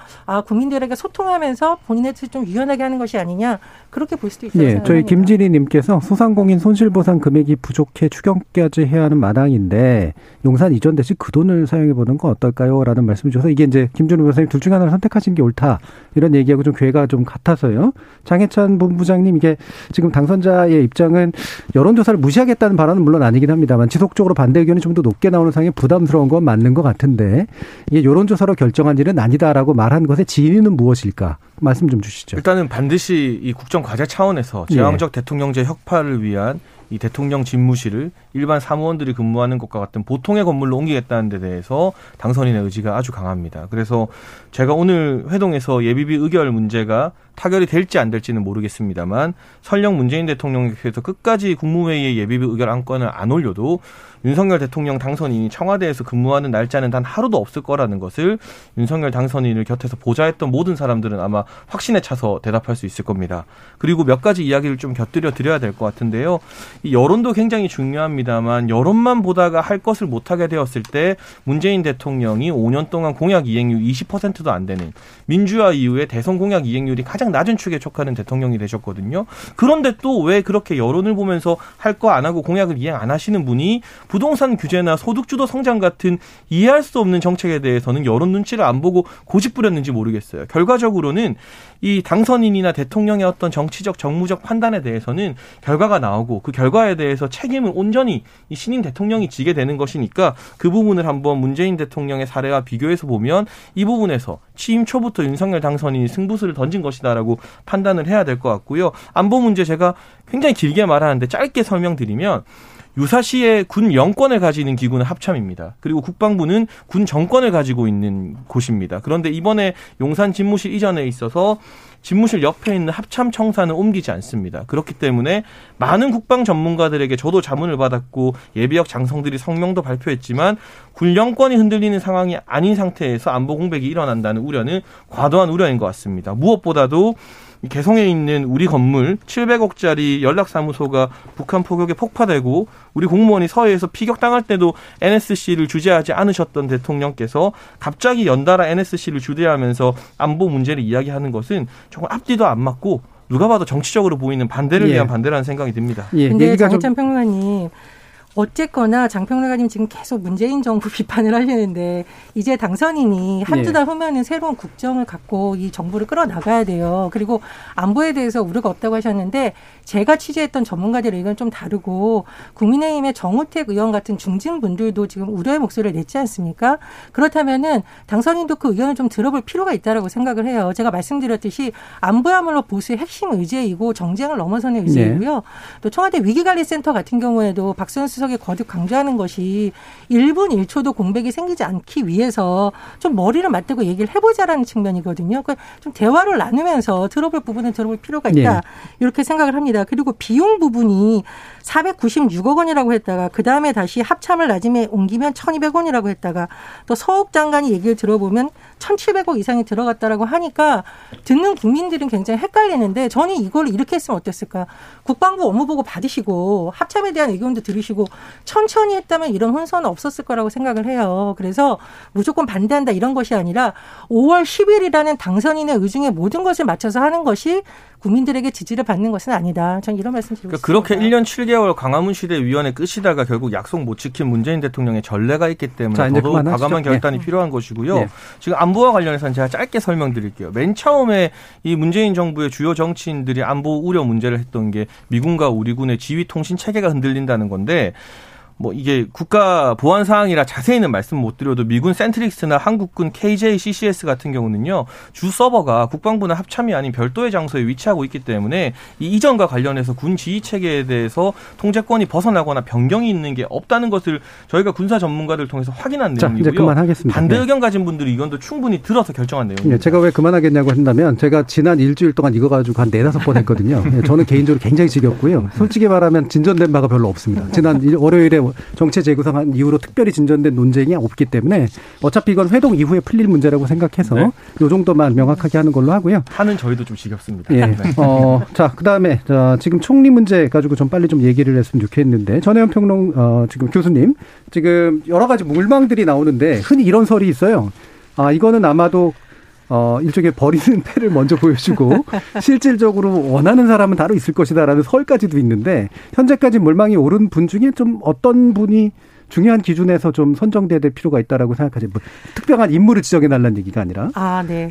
국민들에게 소통하면서 본인의 뜻을 좀 유연하게 하는 것이 아니냐. 그렇게 볼 수도 있어요. 예, 저희 김진희 님께서 소상공인 손실보상 금액이 부족해 추경까지 해야 하는 마당인데 용산 이전 대신 그 돈을 사용해보는 건 어떨까요? 라는 말씀을 주셔서 이게 이제 김준호 변호사님 둘 중 하나를 선택하신 게 옳다. 이런 얘기하고 좀 궤가 좀 같아서요. 장혜찬 본부장님 이게 지금 당선자의 입장은 여론조사를 무시하겠다는 발언은 물론 아니긴 합니다만 지속적으로 반대 의견이 좀 더 높게 나오는 상황이 부담스러운 건 맞는 것 같은데 이게 여론조사로 결정한 일은 아니다라고 말한 것의 진위는 무엇일까? 말씀 좀 주시죠. 일단은 반드시 이 국정과제 차원에서 제왕적 대통령제 혁파를 위한 이 대통령 집무실을 일반 사무원들이 근무하는 것과 같은 보통의 건물로 옮기겠다는 데 대해서 당선인의 의지가 아주 강합니다. 그래서 제가 오늘 회동에서 예비비 의결 문제가 타결이 될지 안 될지는 모르겠습니다만 설령 문재인 대통령께서 끝까지 국무회의의 예비비 의결 안건을 안 올려도 윤석열 대통령 당선인이 청와대에서 근무하는 날짜는 단 하루도 없을 거라는 것을 윤석열 당선인을 곁에서 보좌했던 모든 사람들은 아마 확신에 차서 대답할 수 있을 겁니다. 그리고 몇 가지 이야기를 좀 곁들여 드려야 될 것 같은데요. 이 여론도 굉장히 중요합니다만 여론만 보다가 할 것을 못하게 되었을 때 문재인 대통령이 5년 동안 공약 이행률 20%도 안 되는 민주화 이후에 대선 공약 이행률이 가장 낮은 축에 속하는 대통령이 되셨거든요. 그런데 또 왜 그렇게 여론을 보면서 할 거 안 하고 공약을 이행 안 하시는 분이 부동산 규제나 소득주도 성장 같은 이해할 수 없는 정책에 대해서는 여론 눈치를 안 보고 고집부렸는지 모르겠어요. 결과적으로는 이 당선인이나 대통령의 어떤 정치적, 정무적 판단에 대해서는 결과가 나오고 그 결과에 대해서 책임을 온전히 이 신임 대통령이 지게 되는 것이니까 그 부분을 한번 문재인 대통령의 사례와 비교해서 보면 이 부분에서 취임 초부터 윤석열 당선인이 승부수를 던진 것이다라고 판단을 해야 될 것 같고요. 안보 문제 제가 굉장히 길게 말하는데 짧게 설명드리면 유사시에 군 영권을 가지는 기구는 합참입니다. 그리고 국방부는 군 정권을 가지고 있는 곳입니다. 그런데 이번에 용산 집무실 이전에 있어서 집무실 옆에 있는 합참청사는 옮기지 않습니다. 그렇기 때문에 많은 국방 전문가들에게 저도 자문을 받았고 예비역 장성들이 성명도 발표했지만 군 영권이 흔들리는 상황이 아닌 상태에서 안보 공백이 일어난다는 우려는 과도한 우려인 것 같습니다. 무엇보다도 개성에 있는 우리 건물 700억짜리 연락사무소가 북한 포격에 폭파되고 우리 공무원이 서해에서 피격당할 때도 NSC를 주재하지 않으셨던 대통령께서 갑자기 연달아 NSC를 주재하면서 안보 문제를 이야기하는 것은 정말 앞뒤도 안 맞고 누가 봐도 정치적으로 보이는 반대를 위한 반대라는 생각이 듭니다. 그런데 장혜찬 평론가님. 어쨌거나 장 평론가님 지금 계속 문재인 정부 비판을 하시는데 이제 당선인이 한두 달 후면은 새로운 국정을 갖고 이 정부를 끌어나가야 돼요. 그리고 안보에 대해서 우려가 없다고 하셨는데 제가 취재했던 전문가들의 의견은 좀 다르고 국민의힘의 정우택 의원 같은 중진분들도 지금 우려의 목소리를 냈지 않습니까? 그렇다면은 당선인도 그 의견을 좀 들어볼 필요가 있다라고 생각을 해요. 제가 말씀드렸듯이 안보야말로 보수의 핵심 의제이고 정쟁을 넘어서는 의제이고요. 또 청와대 위기관리센터 같은 경우에도 박수현 수석 거듭 강조하는 것이 1분 1초도 공백이 생기지 않기 위해서 좀 머리를 맞대고 얘기를 해보자라는 측면이거든요. 그러니까 좀 대화를 나누면서 들어볼 부분은 들어볼 필요가 있다. 이렇게 생각을 합니다. 그리고 비용 부분이 496억 원이라고 했다가 그다음에 다시 합참을 나중에 옮기면 1,200원이라고 했다가 또 서욱 장관이 얘기를 들어보면 1,700억 이상이 들어갔다라고 하니까 듣는 국민들은 굉장히 헷갈리는데 저는 이걸 이렇게 했으면 어땠을까. 국방부 업무보고 받으시고 합참에 대한 의견도 들으시고 천천히 했다면 이런 혼선은 없었을 거라고 생각을 해요. 그래서 무조건 반대한다 이런 것이 아니라 5월 10일이라는 당선인의 의중에 모든 것을 맞춰서 하는 것이 국민들에게 지지를 받는 것은 아니다. 전 이런 말씀 드리고 싶습니다. 그렇게 1년 7개월 광화문 시대 위원회 끝이다가 결국 약속 못 지킨 문재인 대통령의 전례가 있기 때문에 더더욱 과감한 결단이 필요한 것이고요. 지금 안보와 관련해서는 제가 짧게 설명드릴게요. 맨 처음에 이 문재인 정부의 주요 정치인들이 안보 우려 문제를 했던 게 미군과 우리군의 지휘통신 체계가 흔들린다는 건데 뭐 이게 국가 보안 사항이라 자세히는 말씀 못 드려도 미군 센트릭스나 한국군 KJCCS 같은 경우는요. 주 서버가 국방부나 합참이 아닌 별도의 장소에 위치하고 있기 때문에 이 이전과 관련해서 군 지휘 체계에 대해서 통제권이 벗어나거나 변경이 있는 게 없다는 것을 저희가 군사 전문가들 통해서 확인한 내용이고요. 이제 그만하겠습니다. 반대 의견 가진 분들이 의견도 충분히 들어서 결정한 내용입니다. 제가 왜 그만하겠냐고 한다면 제가 지난 일주일 동안 이거 가지고 한 4-5번 했거든요. 저는 개인적으로 굉장히 지겹고요. 솔직히 말하면 진전된 바가 별로 없습니다. 지난 월요일에 정체 재구성한 이후로 특별히 진전된 논쟁이 없기 때문에 어차피 이건 회동 이후에 풀릴 문제라고 생각해서 요 정도만 명확하게 하는 걸로 하고요. 하는 저희도 좀 지겹습니다. 자, 그다음에 지금 총리 문제 가지고 좀 빨리 좀 얘기를 했으면 좋겠는데 전혜연 평론 지금 교수님 지금 여러 가지 물망들이 나오는데 흔히 이런 설이 있어요. 아 이거는 아마도 일종의 버리는 패를 먼저 보여주고 실질적으로 원하는 사람은 따로 있을 것이다라는 설까지도 있는데 현재까지 물망이 오른 분 중에 좀 어떤 분이 중요한 기준에서 좀 선정돼야 될 필요가 있다라고 생각하지. 뭐 특별한 인물을 지정해달라는 얘기가 아니라. 아, 네.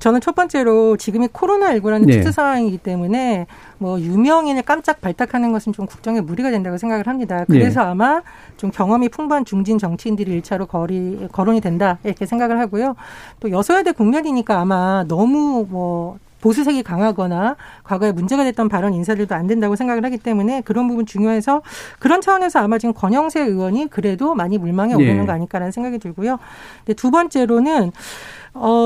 저는 첫 번째로 지금이 코로나19라는 특수 상황이기 때문에 뭐 유명인을 깜짝 발탁하는 것은 좀 국정에 무리가 된다고 생각을 합니다. 그래서 아마 좀 경험이 풍부한 중진 정치인들이 1차로 거론이 된다 이렇게 생각을 하고요. 또 여소야대 국면이니까 아마 너무 뭐. 보수색이 강하거나 과거에 문제가 됐던 발언 인사들도 안 된다고 생각을 하기 때문에 그런 부분 중요해서 그런 차원에서 아마 지금 권영세 의원이 그래도 많이 물망에 오르는 거 아닐까라는 생각이 들고요. 근데 두 번째로는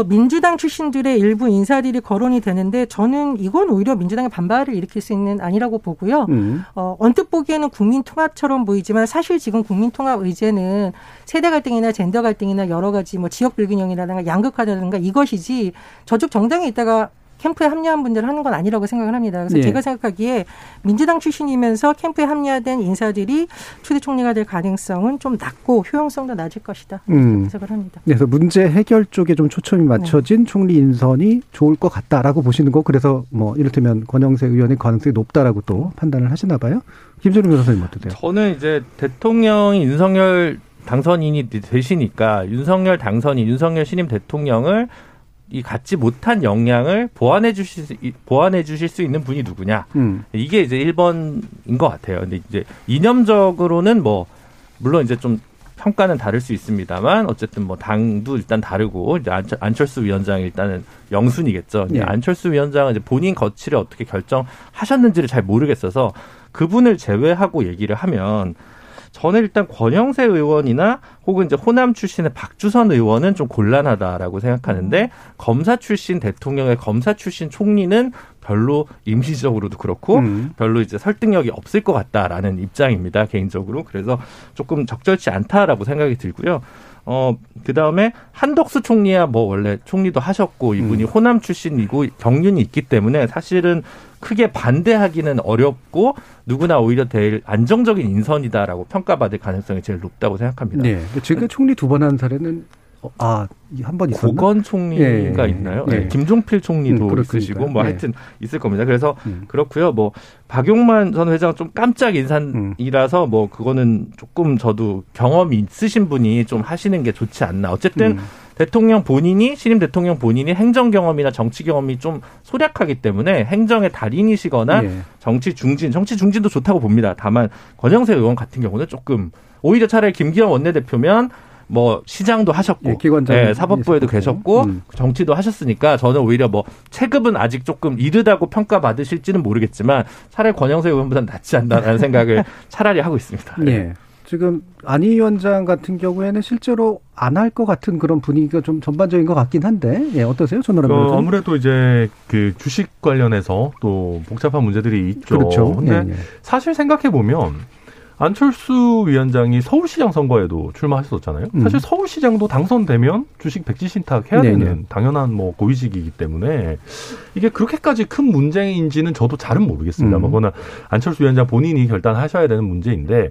민주당 출신들의 일부 인사들이 거론이 되는데 저는 이건 오히려 민주당의 반발을 일으킬 수 있는 아니라고 보고요. 언뜻 보기에는 국민통합처럼 보이지만 사실 지금 국민통합 의제는 세대 갈등이나 젠더 갈등이나 여러 가지 뭐 지역 불균형이라든가 양극화라든가 이것이지 저쪽 정당에 있다가 캠프에 합류한 분들을 하는 건 아니라고 생각을 합니다. 그래서 제가 생각하기에 민주당 출신이면서 캠프에 합류된 인사들이 초대 총리가 될 가능성은 좀 낮고 효용성도 낮을 것이다. 생각을 합니다. 그래서 문제 해결 쪽에 좀 초점이 맞춰진 총리 인선이 좋을 것 같다라고 보시는 거. 그래서 뭐 이를테면 권영세 의원의 가능성이 높다라고 또 판단을 하시나 봐요. 김준호 변호사님 어떠세요? 저는 이제 대통령이 윤석열 당선인이 되시니까 윤석열 신임 대통령을 이 갖지 못한 역량을 보완해 주실 수 있는 분이 누구냐. 이게 이제 1번인 것 같아요. 근데 이제 이념적으로는 뭐 물론 이제 좀 평가는 다를 수 있습니다만 어쨌든 뭐 당도 일단 다르고 이제 안철수 위원장이 일단은 영순이겠죠. 네. 안철수 위원장은 이제 본인 거취를 어떻게 결정하셨는지를 잘 모르겠어서 그분을 제외하고 얘기를 하면 저는 일단 권영세 의원이나 혹은 이제 호남 출신의 박주선 의원은 좀 곤란하다라고 생각하는데 검사 출신 대통령의 검사 출신 총리는 별로 임시적으로도 그렇고 별로 이제 설득력이 없을 것 같다라는 입장입니다. 개인적으로. 그래서 조금 적절치 않다라고 생각이 들고요. 그다음에 한덕수 총리야 뭐 원래 총리도 하셨고 이분이 호남 출신이고 경륜이 있기 때문에 사실은 크게 반대하기는 어렵고 누구나 오히려 제일 안정적인 인선이다라고 평가받을 가능성이 제일 높다고 생각합니다. 네. 제가 총리 두 번 한 사례는 한 번 있었나? 고건 총리가 예, 있나요? 예. 네, 김종필 총리도 있으시고 뭐 하여튼 있을 겁니다. 그래서 그렇고요. 뭐 박용만 전 회장 좀 깜짝 인사이라서 뭐 그거는 조금 저도 경험이 있으신 분이 좀 하시는 게 좋지 않나. 어쨌든 대통령 본인이 신임 대통령 본인이 행정 경험이나 정치 경험이 좀 소략하기 때문에 행정의 달인이시거나 예. 정치 중진도 좋다고 봅니다. 다만 권영세 의원 같은 경우는 조금 오히려 차라리 김기현 원내대표면 뭐 시장도 하셨고, 예, 사법부에도 계셨고, 정치도 하셨으니까 저는 오히려 뭐 체급은 아직 조금 이르다고 평가받으실지는 모르겠지만 차라리 권영세 의원보다 낫지 않나라는 생각을 차라리 하고 있습니다. 네. 예. 지금 안 위원장 같은 경우에는 실제로 안 할 것 같은 그런 분위기가 좀 전반적인 것 같긴 한데 예, 어떠세요? 천호람 의원님. 아무래도 이제 그 주식 관련해서 또 복잡한 문제들이 있죠. 그렇죠. 근데 예, 예. 사실 생각해 보면. 안철수 위원장이 서울시장 선거에도 출마하셨었잖아요. 사실 서울시장도 당선되면 주식 백지신탁 해야 되는 당연한 뭐 고위직이기 때문에 이게 그렇게까지 큰 문제인지는 저도 잘은 모르겠습니다. 그거는 안철수 위원장 본인이 결단하셔야 되는 문제인데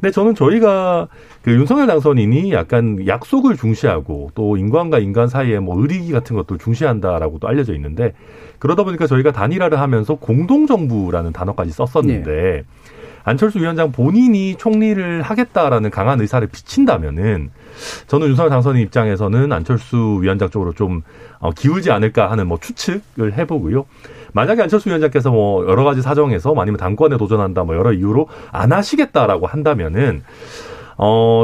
근데 저는 저희가 그 윤석열 당선인이 약간 약속을 중시하고 또 인간과 인간 사이에 뭐 의리기 같은 것도 중시한다라고 또 알려져 있는데 그러다 보니까 저희가 단일화를 하면서 공동정부라는 단어까지 썼었는데 네. 안철수 위원장 본인이 총리를 하겠다라는 강한 의사를 비친다면은 저는 윤석열 당선인 입장에서는 안철수 위원장 쪽으로 좀 기울지 않을까 하는 뭐 추측을 해보고요. 만약에 안철수 위원장께서 뭐 여러 가지 사정에서 아니면 당권에 도전한다 뭐 여러 이유로 안 하시겠다라고 한다면은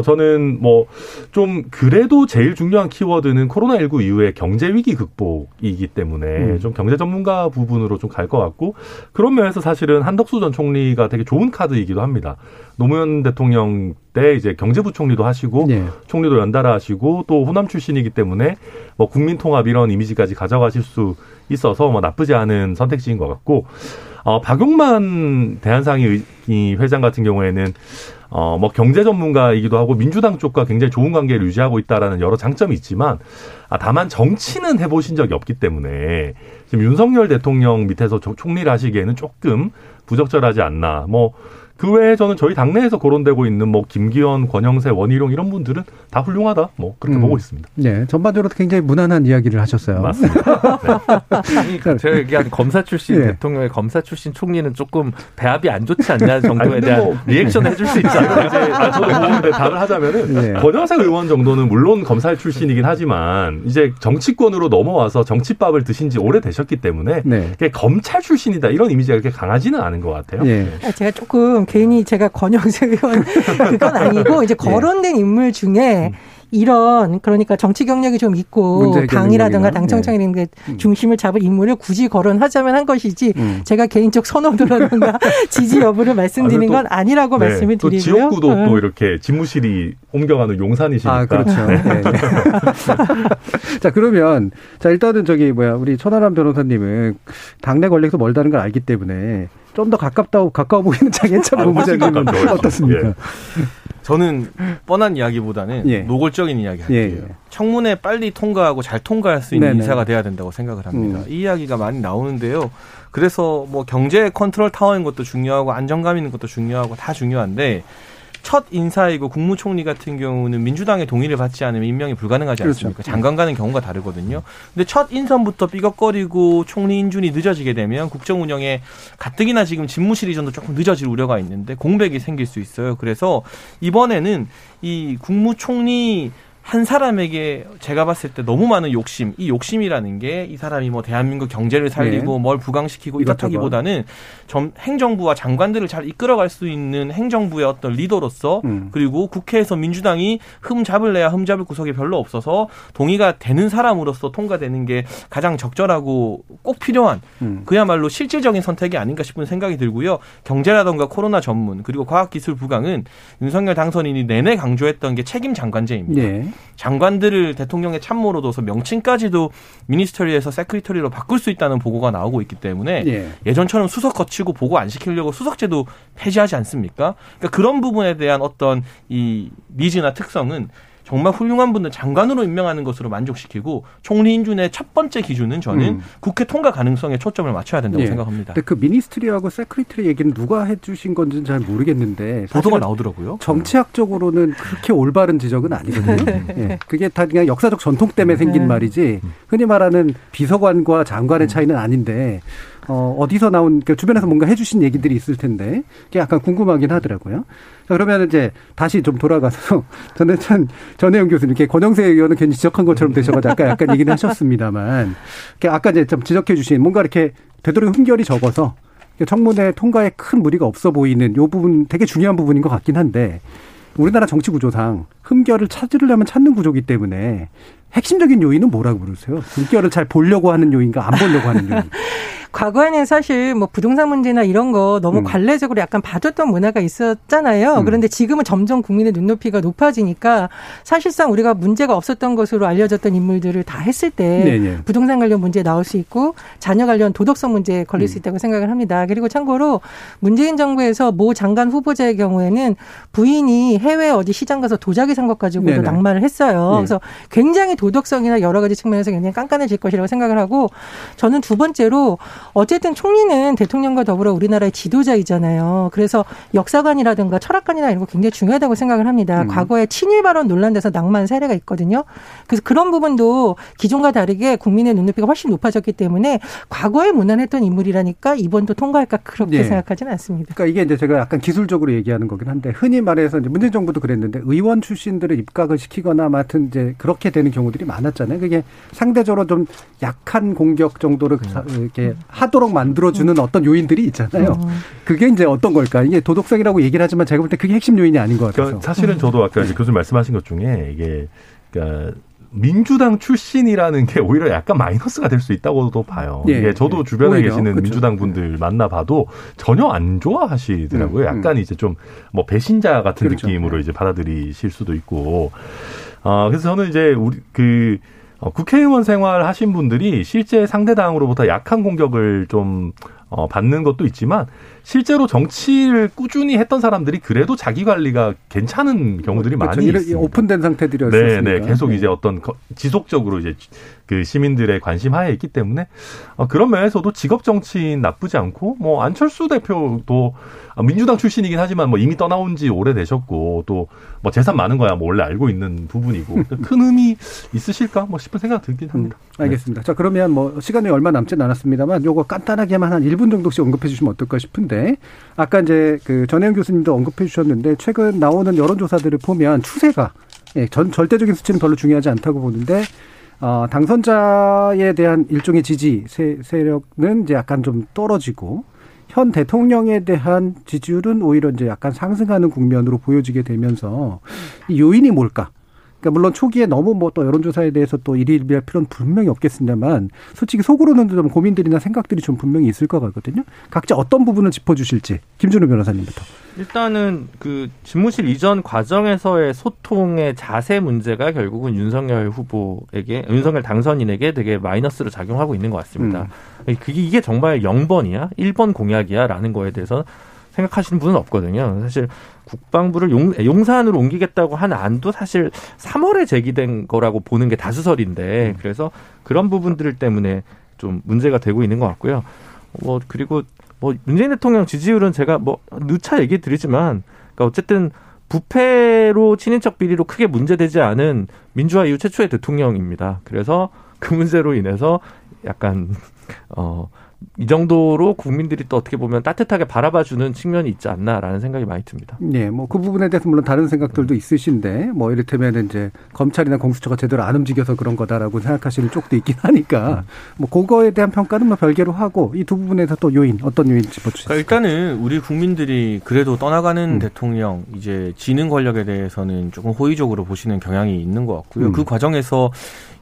저는 뭐 좀 그래도 제일 중요한 키워드는 코로나19 이후의 경제 위기 극복이기 때문에 좀 경제 전문가 부분으로 좀 갈 것 같고 그런 면에서 사실은 한덕수 전 총리가 되게 좋은 카드이기도 합니다. 노무현 대통령 때 이제 경제부총리도 하시고 네. 총리도 연달아 하시고 또 호남 출신이기 때문에 뭐 국민통합 이런 이미지까지 가져가실 수 있어서 뭐 나쁘지 않은 선택지인 것 같고 박용만 대한상의 회장 같은 경우에는 뭐 경제 전문가이기도 하고 민주당 쪽과 굉장히 좋은 관계를 유지하고 있다라는 여러 장점이 있지만 다만 정치는 해보신 적이 없기 때문에 지금 윤석열 대통령 밑에서 총리를 하시기에는 조금 부적절하지 않나 뭐 그 외에 저는 저희 당내에서 거론되고 있는 뭐 김기현, 권영세, 원희룡 이런 분들은 다 훌륭하다 뭐 그렇게 보고 있습니다. 네, 전반적으로 굉장히 무난한 이야기를 하셨어요. 맞습니다. 네. 제가 얘기한 검사 출신 네. 대통령의 검사 출신 총리는 조금 배합이 안 좋지 않냐 정도에 대한 뭐 리액션 해줄 수 있지 않나요? 저도 답을 하자면은 네. 권영세 의원 정도는 물론 검사 출신이긴 하지만 이제 정치권으로 넘어와서 정치밥을 드신 지 오래되셨기 때문에 네. 검찰 출신이다 이런 이미지가 그렇게 강하지는 않은 것 같아요. 네. 제가 조금 괜히 제가 권영세 의원 그건 아니고 이제 거론된 인물 중에 이런 그러니까 정치 경력이 좀 있고 당이라든가 당청청이라는 게 중심을 잡을 인물을 굳이 거론하자면 한 것이지 제가 개인적 선호도라든가 지지 여부를 말씀드리는 건 아니라고 네, 말씀을 드리고요. 또 지역구도 또 이렇게 집무실이 옮겨가는 용산이시니까. 그렇죠. 네. 네. 자 그러면 일단은 우리 천하람 변호사님은 당내 권력도 멀다는 걸 알기 때문에. 좀 더 가까워 보이는 장혜찬 본부장님은 어떻습니까? 예. 저는 뻔한 이야기보다는 예. 노골적인 이야기 할게요. 예. 청문회 빨리 통과하고 잘 통과할 수 있는 네네. 인사가 돼야 된다고 생각을 합니다. 이 이야기가 많이 나오는데요. 그래서 뭐 경제 컨트롤 타워인 것도 중요하고 안정감 있는 것도 중요하고 다 중요한데 첫 인사이고 국무총리 같은 경우는 민주당의 동의를 받지 않으면 임명이 불가능하지 않습니까? 그렇죠. 장관 가는 경우가 다르거든요. 근데 첫 인선부터 삐걱거리고 총리 인준이 늦어지게 되면 국정 운영에 가뜩이나 지금 집무실 이전도 조금 늦어질 우려가 있는데 공백이 생길 수 있어요. 그래서 이번에는 이 국무총리 한 사람에게 제가 봤을 때 너무 많은 욕심, 이 욕심이라는 게 이 사람이 뭐 대한민국 경제를 살리고 네. 뭘 부강시키고 이렇다기보다는 행정부와 장관들을 잘 이끌어갈 수 있는 행정부의 어떤 리더로서 그리고 국회에서 민주당이 흠잡을래야 흠잡을 구석이 별로 없어서 동의가 되는 사람으로서 통과되는 게 가장 적절하고 꼭 필요한 그야말로 실질적인 선택이 아닌가 싶은 생각이 들고요. 경제라든가 코로나 전문 그리고 과학기술 부강은 윤석열 당선인이 내내 강조했던 게 책임 장관제입니다. 네. 장관들을 대통령의 참모로 둬서 명칭까지도 미니스터리에서 세크리터리로 바꿀 수 있다는 보고가 나오고 있기 때문에 예. 예전처럼 수석 거치고 보고 안 시키려고 수석제도 폐지하지 않습니까? 그러니까 그런 부분에 대한 어떤 이 니즈나 특성은 정말 훌륭한 분들 장관으로 임명하는 것으로 만족시키고 총리 인준의 첫 번째 기준은 저는 국회 통과 가능성에 초점을 맞춰야 된다고 예. 생각합니다. 근데 그 미니스트리하고 세크리터리 얘기는 누가 해주신 건지는 잘 모르겠는데 보도가 나오더라고요. 정치학적으로는 그렇게 올바른 지적은 아니거든요. 예. 그게 다 그냥 역사적 전통 때문에 생긴 말이지 흔히 말하는 비서관과 장관의 차이는 아닌데 어디서 나온, 그러니까 주변에서 뭔가 해주신 얘기들이 있을 텐데, 그게 약간 궁금하긴 하더라고요. 자, 그러면 이제 다시 좀 돌아가서, 전혜영 교수님, 이렇게 권영세 의원은 괜히 지적한 것처럼 되셔가지고 약간 얘기는 하셨습니다만, 아까 이제 좀 지적해주신 뭔가 이렇게 되도록 흠결이 적어서, 청문회 통과에 큰 무리가 없어 보이는 요 부분 되게 중요한 부분인 것 같긴 한데, 우리나라 정치 구조상 흠결을 찾으려면 찾는 구조이기 때문에, 핵심적인 요인은 뭐라고 부르세요? 흠결을 잘 보려고 하는 요인가, 안 보려고 하는 요인? 과거에는 사실 뭐 부동산 문제나 이런 거 너무 관례적으로 약간 봐줬던 문화가 있었잖아요. 그런데 지금은 점점 국민의 눈높이가 높아지니까 사실상 우리가 문제가 없었던 것으로 알려졌던 인물들을 다 했을 때 네네. 부동산 관련 문제에 나올 수 있고 자녀 관련 도덕성 문제에 걸릴 수 있다고 생각을 합니다. 그리고 참고로 문재인 정부에서 모 장관 후보자의 경우에는 부인이 해외 어디 시장 가서 도자기 산 것 가지고도 낙마를 했어요. 네. 그래서 굉장히 도덕성이나 여러 가지 측면에서 굉장히 깐깐해질 것이라고 생각을 하고 저는 두 번째로 어쨌든 총리는 대통령과 더불어 우리나라의 지도자이잖아요. 그래서 역사관이라든가 철학관이나 이런 거 굉장히 중요하다고 생각을 합니다. 과거에 친일 발언 논란돼서 낙마한 사례가 있거든요. 그래서 그런 부분도 기존과 다르게 국민의 눈높이가 훨씬 높아졌기 때문에 과거에 무난했던 인물이라니까 이번도 통과할까 그렇게 네. 생각하지는 않습니다. 그러니까 이게 이제 제가 약간 기술적으로 얘기하는 거긴 한데 흔히 말해서 이제 문재인 정부도 그랬는데 의원 출신들을 입각을 시키거나 맡은 이제 그렇게 되는 경우들이 많았잖아요. 그게 상대적으로 좀 약한 공격 정도를 이렇게 하도록 만들어주는 어떤 요인들이 있잖아요. 그게 이제 어떤 걸까? 이게 도덕성이라고 얘기를 하지만 제가 볼 때 그게 핵심 요인이 아닌 것 같아서. 그러니까 사실은 저도 아까 이제 교수님 말씀하신 것 중에 이게 그러니까 민주당 출신이라는 게 오히려 약간 마이너스가 될 수 있다고도 봐요. 예, 이게 저도 주변에 오히려, 계시는 그렇죠. 민주당 분들 만나봐도 전혀 안 좋아하시더라고요. 약간 이제 좀 뭐 배신자 같은 그렇죠. 느낌으로 이제 받아들이실 수도 있고. 그래서 저는 이제 우리 그 국회의원 생활 하신 분들이 실제 상대당으로부터 약한 공격을 좀 받는 것도 있지만 실제로 정치를 꾸준히 했던 사람들이 그래도 자기 관리가 괜찮은 경우들이 그렇죠. 많이 있습니다. 오픈된 상태들이었으니까. 네, 계속 이제 어떤 지속적으로 이제 그 시민들의 관심하에 있기 때문에 그런 면에서도 직업 정치인 나쁘지 않고 뭐 안철수 대표도 민주당 출신이긴 하지만 뭐 이미 떠나온 지 오래되셨고 또 뭐 재산 많은 거야 뭐 원래 알고 있는 부분이고 큰 흠이 있으실까 뭐 싶은 생각 들긴 합니다. 알겠습니다. 자 그러면 뭐 시간이 얼마 남지는 않았습니다만 요거 간단하게만 한 1분 정도씩 언급해 주시면 어떨까 싶은데 아까 이제 그 전혜영 교수님도 언급해 주셨는데 최근 나오는 여론조사들을 보면 추세가 절대적인 수치는 별로 중요하지 않다고 보는데 당선자에 대한 일종의 지지 세력은 이제 약간 좀 떨어지고 현 대통령에 대한 지지율은 오히려 이제 약간 상승하는 국면으로 보여지게 되면서 이 요인이 뭘까? 그러니까 물론 초기에 너무 뭐 또 여론조사에 대해서 또 일희일비할 필요는 분명히 없겠습니다만 솔직히 속으로는 좀 고민들이나 생각들이 좀 분명히 있을 것 같거든요. 각자 어떤 부분을 짚어주실지 김준호 변호사님부터. 일단은 그 집무실 이전 과정에서의 소통의 자세 문제가 결국은 윤석열 후보에게 윤석열 당선인에게 되게 마이너스로 작용하고 있는 것 같습니다. 그게 이게 정말 0번이야? 1번 공약이야? 라는 거에 대해서 생각하시는 분은 없거든요. 사실 국방부를 용산으로 옮기겠다고 한 안도 사실 3월에 제기된 거라고 보는 게 다수설인데 그래서 그런 부분들 때문에 좀 문제가 되고 있는 것 같고요. 그리고 문재인 대통령 지지율은 제가 누차 얘기 드리지만 그러니까 어쨌든 부패로 친인척 비리로 크게 문제되지 않은 민주화 이후 최초의 대통령입니다. 그래서 그 문제로 인해서 약간 이 정도로 국민들이 또 어떻게 보면 따뜻하게 바라봐주는 측면이 있지 않나라는 생각이 많이 듭니다. 네, 뭐 그 부분에 대해서 물론 다른 생각들도 있으신데, 뭐 이를테면 이제 검찰이나 공수처가 제대로 안 움직여서 그런 거다라고 생각하시는 쪽도 있긴 하니까, 뭐 그거에 대한 평가는 뭐 별개로 하고, 이 두 부분에서 또 요인, 어떤 요인 짚어주시죠? 그러니까 일단은 우리 국민들이 그래도 떠나가는 대통령, 이제 지는 권력에 대해서는 조금 호의적으로 보시는 경향이 있는 것 같고요. 그 과정에서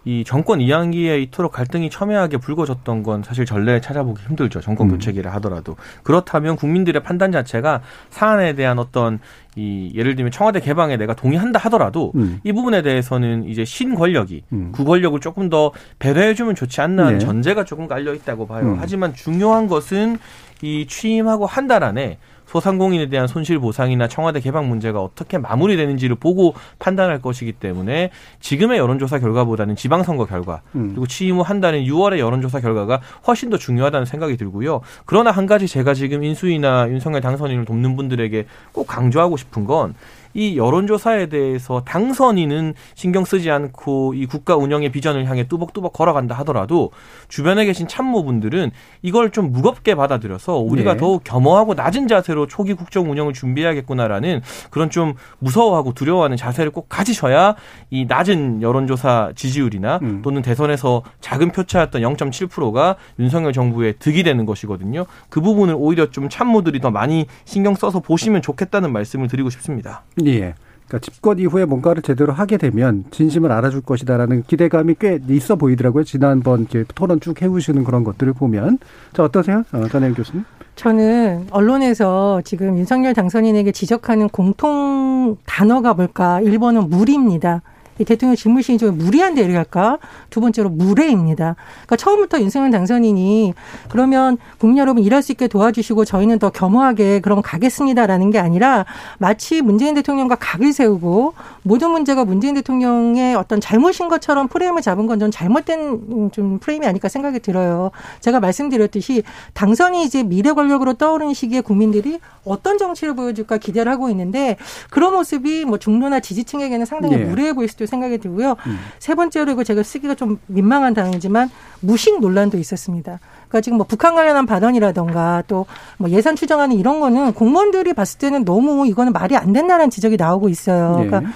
이 정권 이양기에 이토록 갈등이 첨예하게 불거졌던 건 사실 전례 찾아보기 힘들죠. 정권 교체기를 하더라도. 그렇다면 국민들의 판단 자체가 사안에 대한 어떤 이 예를 들면 청와대 개방에 내가 동의한다 하더라도 이 부분에 대해서는 이제 신권력이 구권력을 조금 더 배려해주면 좋지 않나 하는 전제가 조금 깔려있다고 봐요. 하지만 중요한 것은 이 취임하고 한 달 안에 소상공인에 대한 손실보상이나 청와대 개방 문제가 어떻게 마무리되는지를 보고 판단할 것이기 때문에 지금의 여론조사 결과보다는 지방선거 결과 그리고 취임 후 한 달인 6월의 여론조사 결과가 훨씬 더 중요하다는 생각이 들고요. 그러나 한 가지 제가 지금 인수위나 윤석열 당선인을 돕는 분들에게 꼭 강조하고 싶은 건 이 여론조사에 대해서 당선인은 신경 쓰지 않고 이 국가 운영의 비전을 향해 뚜벅뚜벅 걸어간다 하더라도 주변에 계신 참모분들은 이걸 좀 무겁게 받아들여서 우리가 더욱 겸허하고 낮은 자세로 초기 국정 운영을 준비해야겠구나라는 그런 좀 무서워하고 두려워하는 자세를 꼭 가지셔야 이 낮은 여론조사 지지율이나 또는 대선에서 작은 표차였던 0.7%가 윤석열 정부에 득이 되는 것이거든요. 그 부분을 오히려 좀 참모들이 더 많이 신경 써서 보시면 좋겠다는 말씀을 드리고 싶습니다. 예. 그러니까 집권 이후에 뭔가를 제대로 하게 되면 진심을 알아줄 것이다라는 기대감이 꽤 있어 보이더라고요. 지난번 이렇게 토론 쭉 해오시는 그런 것들을 보면. 자, 어떠세요? 전혜연 교수님. 저는 언론에서 지금 윤석열 당선인에게 지적하는 공통 단어가 뭘까? 1번은 무리입니다. 이 대통령 직무시인 좀 무리한 대로 할까? 두 번째로 무례입니다. 그러니까 처음부터 윤석열 당선인이 그러면 국민 여러분 일할 수 있게 도와주시고 저희는 더 겸허하게 그럼 가겠습니다라는 게 아니라 마치 문재인 대통령과 각을 세우고 모든 문제가 문재인 대통령의 어떤 잘못인 것처럼 프레임을 잡은 건 좀 잘못된 좀 프레임이 아닐까 생각이 들어요. 제가 말씀드렸듯이 당선이 이제 미래 권력으로 떠오르는 시기에 국민들이 어떤 정치를 보여줄까 기대를 하고 있는데 그런 모습이 뭐 중도나 지지층에게는 상당히 무례해 보일 수도 생각이 들고요. 세 번째로 이거 제가 쓰기가 좀 민망한 단어이지만 무식 논란도 있었습니다. 그러니까 지금 뭐 북한 관련한 발언이라든가 또 뭐 예산 추정하는 이런 거는 공무원들이 봤을 때는 너무 이거는 말이 안 된다는 지적이 나오고 있어요. 네. 그러니까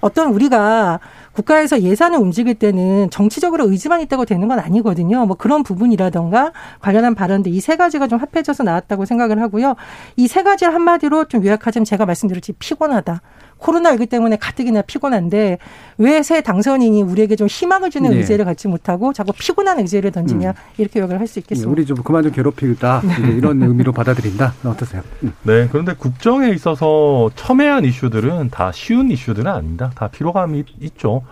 어떤 우리가 국가에서 예산을 움직일 때는 정치적으로 의지만 있다고 되는 건 아니거든요. 뭐 그런 부분이라든가 관련한 발언들 이 세 가지가 좀 합해져서 나왔다고 생각을 하고요. 이 세 가지를 한마디로 좀 요약하자면 제가 말씀드렸지 피곤하다. 코로나19 때문에 가뜩이나 피곤한데 왜 새 당선인이 우리에게 좀 희망을 주는 의제를 갖지 못하고 자꾸 피곤한 의제를 던지냐 이렇게 요약을 할 수 있겠습니다. 우리 좀 그만 좀 괴롭히다 이런 의미로 받아들인다. 어떠세요? 네. 그런데 국정에 있어서 첨예한 이슈들은 다 쉬운 이슈들은 아닙니다. 다 피로감이 있죠.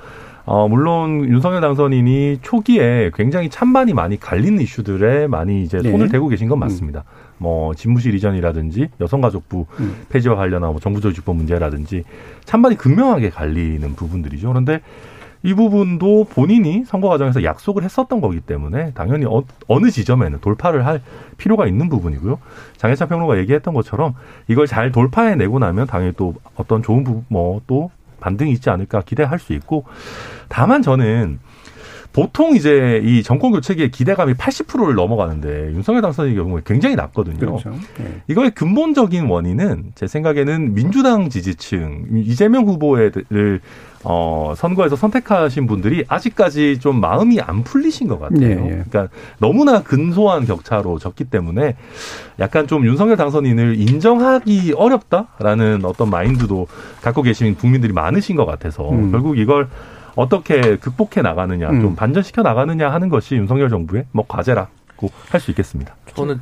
물론 윤석열 당선인이 초기에 굉장히 찬반이 많이 갈리는 이슈들에 많이 이제 손을 대고 계신 건 맞습니다. 뭐 집무실 이전이라든지 여성가족부 폐지와 관련한 뭐 정부조직법 문제라든지 찬반이 극명하게 갈리는 부분들이죠. 그런데 이 부분도 본인이 선거 과정에서 약속을 했었던 거기 때문에 당연히 어느 지점에는 돌파를 할 필요가 있는 부분이고요. 장혜찬 평론가 얘기했던 것처럼 이걸 잘 돌파해내고 나면 당연히 또 어떤 좋은 부분 뭐 또 반등이 있지 않을까 기대할 수 있고 다만 저는 보통 이제 이 정권 교체기의 기대감이 80%를 넘어가는데 윤석열 당선인의 경우에 굉장히 낮거든요. 그렇죠. 네. 이거의 근본적인 원인은 제 생각에는 민주당 지지층 이재명 후보를 선거에서 선택하신 분들이 아직까지 좀 마음이 안 풀리신 것 같아요. 네. 그러니까 너무나 근소한 격차로 졌기 때문에 약간 좀 윤석열 당선인을 인정하기 어렵다라는 어떤 마인드도 갖고 계신 국민들이 많으신 것 같아서 결국 이걸 어떻게 극복해 나가느냐, 좀 반전시켜 나가느냐 하는 것이 윤석열 정부의 뭐 과제라고 할 수 있겠습니다. 저는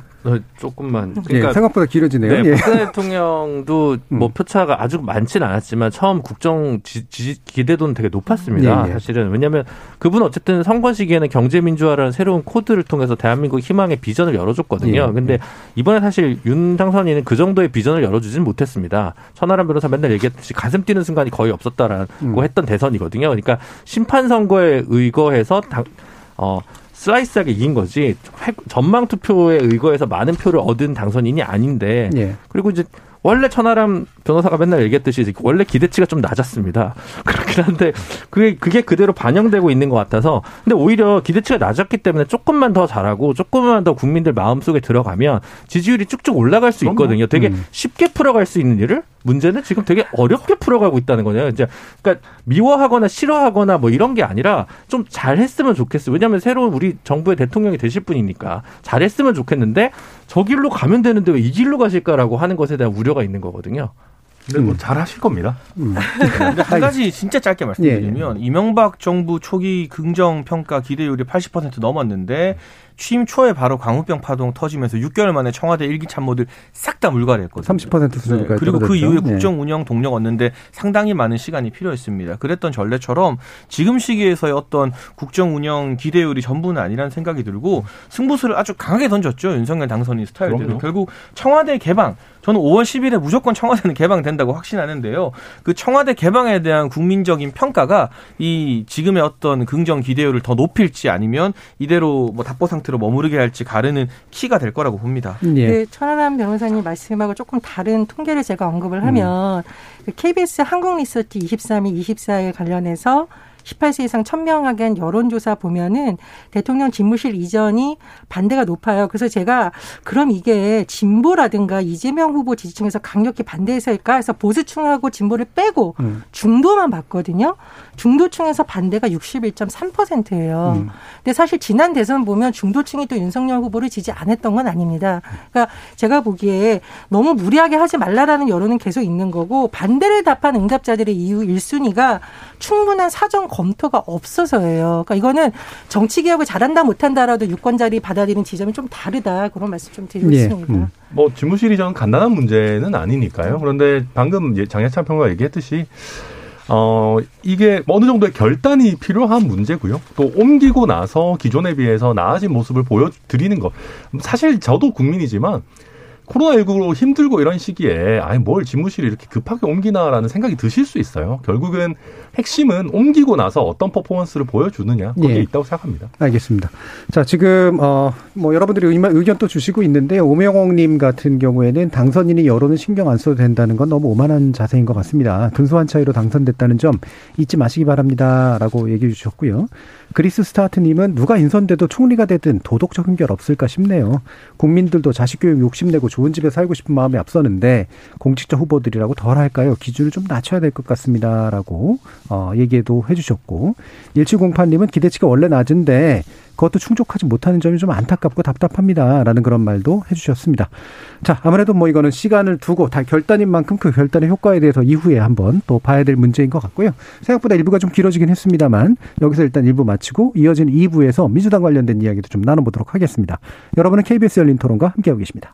조금만. 그러니까 예, 생각보다 길어지네요. 네, 예. 박근혜 대통령도 뭐 표차가 아주 많지는 않았지만 처음 국정 기대도는 되게 높았습니다. 예, 예. 사실은 왜냐하면 그분 어쨌든 선거 시기에는 경제민주화라는 새로운 코드를 통해서 대한민국 희망의 비전을 열어줬거든요. 그런데 이번에 사실 윤 당선인은 그 정도의 비전을 열어주진 못했습니다. 천호람 변호사 맨날 얘기했듯이 가슴 뛰는 순간이 거의 없었다라고 했던 대선이거든요. 그러니까 심판 선거에 의거해서 슬라이스하게 이긴 거지 전망 투표에 의거해서 많은 표를 얻은 당선인이 아닌데 그리고 이제 원래 천하람 변호사가 맨날 얘기했듯이 원래 기대치가 좀 낮았습니다. 그렇긴 한데 그게 그대로 반영되고 있는 것 같아서, 근데 오히려 기대치가 낮았기 때문에 조금만 더 잘하고 조금만 더 국민들 마음속에 들어가면 지지율이 쭉쭉 올라갈 수 있거든요. 되게 쉽게 풀어갈 수 있는 일을 문제는 지금 되게 어렵게 풀어가고 있다는 거네요. 이제 그러니까 미워하거나 싫어하거나 뭐 이런 게 아니라 좀 잘했으면 좋겠어요. 왜냐하면 새로운 우리 정부의 대통령이 되실 분이니까 잘했으면 좋겠는데 저 길로 가면 되는데 왜 이 길로 가실까라고 하는 것에 대한 우려가 있는 거거든요. 근데 뭐 잘하실 겁니다. 근데 한 가지 진짜 짧게 말씀드리면 이명박 정부 초기 긍정평가 기대율이 80% 넘었는데 취임 초에 바로 광우병 파동 터지면서 6개월 만에 청와대 1기 참모들 싹 다 물갈이했거든요. 30% 수준까지. 네. 그리고 그 이후에 국정 운영 동력 얻는데 상당히 많은 시간이 필요했습니다. 그랬던 전례처럼 지금 시기에서의 어떤 국정 운영 기대율이 전부는 아니라는 생각이 들고 승부수를 아주 강하게 던졌죠. 윤석열 당선인 스타일대로. 결국 청와대 개방. 저는 5월 10일에 무조건 청와대는 개방된다고 확신하는데요. 그 청와대 개방에 대한 국민적인 평가가 이 지금의 어떤 긍정 기대율을 더 높일지 아니면 이대로 뭐 답보 상태로 머무르게 할지 가르는 키가 될 거라고 봅니다. 예. 그 천하람 변호사님 말씀하고 조금 다른 통계를 제가 언급을 하면 그 KBS 한국리서치 23일, 24일 관련해서 18세 이상 1,000명 하기엔 여론조사 보면은 대통령 집무실 이전이 반대가 높아요. 그래서 제가 그럼 이게 진보라든가 이재명 후보 지지층에서 강력히 반대해서일까 해서 보수층하고 진보를 빼고 중도만 봤거든요. 중도층에서 반대가 61.3%예요. 근데 사실 지난 대선 보면 중도층이 또 윤석열 후보를 지지 안 했던 건 아닙니다. 그러니까 제가 보기에 너무 무리하게 하지 말라라는 여론은 계속 있는 거고 반대를 답한 응답자들의 이유 1순위가 충분한 사정 검토가 없어서예요. 그러니까 이거는 정치개혁을 잘한다 못한다라도 유권자들이 받아들이는 지점이 좀 다르다. 그런 말씀 좀 드리고 있습니다. 뭐 집무실 이전 간단한 문제는 아니니까요. 그런데 방금 장혜찬 평론가 얘기했듯이 이게 어느 정도의 결단이 필요한 문제고요. 또 옮기고 나서 기존에 비해서 나아진 모습을 보여드리는 것. 사실 저도 국민이지만 코로나19로 힘들고 이런 시기에 아니 뭘 집무실을 이렇게 급하게 옮기나라는 생각이 드실 수 있어요. 결국은 핵심은 옮기고 나서 어떤 퍼포먼스를 보여주느냐 거기에 있다고 생각합니다. 알겠습니다. 자 지금 뭐 여러분들이 의견 또 주시고 있는데 오명옥님 같은 경우에는 당선인이 여론을 신경 안 써도 된다는 건 너무 오만한 자세인 것 같습니다. 근소한 차이로 당선됐다는 점 잊지 마시기 바랍니다라고 얘기해 주셨고요. 그리스 스타트님은 누가 인선돼도 총리가 되든 도덕적 흠결 없을까 싶네요. 국민들도 자식 교육 욕심내고 좋은 집에 살고 싶은 마음이 앞서는데 공직자 후보들이라고 덜 할까요? 기준을 좀 낮춰야 될 것 같습니다라고 얘기도 해주셨고 1708님은 기대치가 원래 낮은데 그것도 충족하지 못하는 점이 좀 안타깝고 답답합니다라는 그런 말도 해주셨습니다. 자 아무래도 뭐 이거는 시간을 두고 다 결단인 만큼 그 결단의 효과에 대해서 이후에 한번 또 봐야 될 문제인 것 같고요. 생각보다 1부가 좀 길어지긴 했습니다만 여기서 일단 1부 마치고 이어진 2부에서 민주당 관련된 이야기도 좀 나눠보도록 하겠습니다. 여러분은 KBS 열린 토론과 함께하고 계십니다.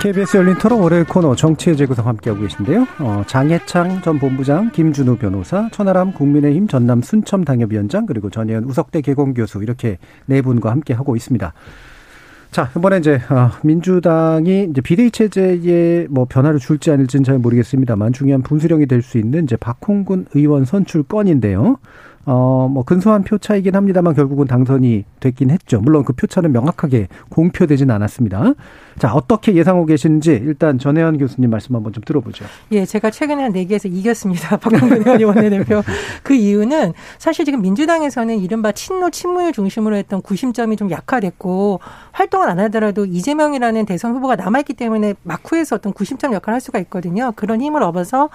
KBS 열린 토론 월요일 코너 정치의 재구성 함께하고 계신데요. 장혜창 전 본부장, 김준호 변호사, 천하람 국민의힘 전남 순천 당협위원장 그리고 전예현 우석대 개공교수 이렇게 네 분과 함께하고 있습니다. 자, 이번에 이제, 민주당이 이제 비대위 체제에 뭐 변화를 줄지 않을지는 잘 모르겠습니다만 중요한 분수령이 될 수 있는 이제 박홍근 의원 선출 건인데요. 뭐 근소한 표 차이긴 합니다만 결국은 당선이 됐긴 했죠. 물론 그 표차는 명확하게 공표되진 않았습니다. 자, 어떻게 예상하고 계신지 일단 전혜연 교수님 말씀 한번 좀 들어보죠. 예, 제가 최근에 한 4개에서 이겼습니다. 박홍근 의원이 원내대표. 그 이유는 사실 지금 민주당에서는 이른바 친노 친문을 중심으로 했던 구심점이 좀 약화됐고 활동을 안 하더라도 이재명이라는 대선 후보가 남아있기 때문에 막후에서 어떤 구심점 역할을 할 수가 있거든요. 그런 힘을 얻어서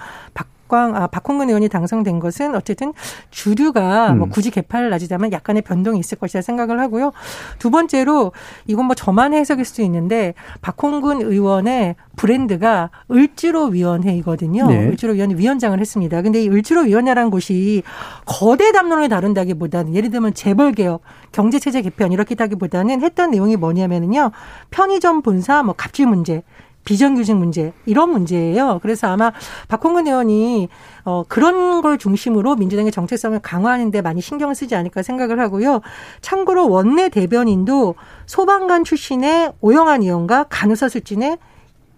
박홍근 의원이 당선된 것은 어쨌든 주류가 뭐 굳이 개파를 나지자면 약간의 변동이 있을 것이라 생각을 하고요. 두 번째로 이건 뭐 저만의 해석일 수도 있는데 박홍근 의원의 브랜드가 을지로위원회이거든요. 네. 을지로위원회 위원장을 했습니다. 그런데 이 을지로위원회라는 곳이 거대 담론을 다룬다기보다는 예를 들면 재벌개혁, 경제체제 개편 이렇게다기보다는 했던 내용이 뭐냐면요. 편의점 본사, 뭐 갑질 문제. 비정규직 문제 이런 문제예요. 그래서 아마 박홍근 의원이 그런 걸 중심으로 민주당의 정체성을 강화하는 데 많이 신경을 쓰지 않을까 생각을 하고요. 참고로 원내 대변인도 소방관 출신의 오영환 의원과 간호사 출신의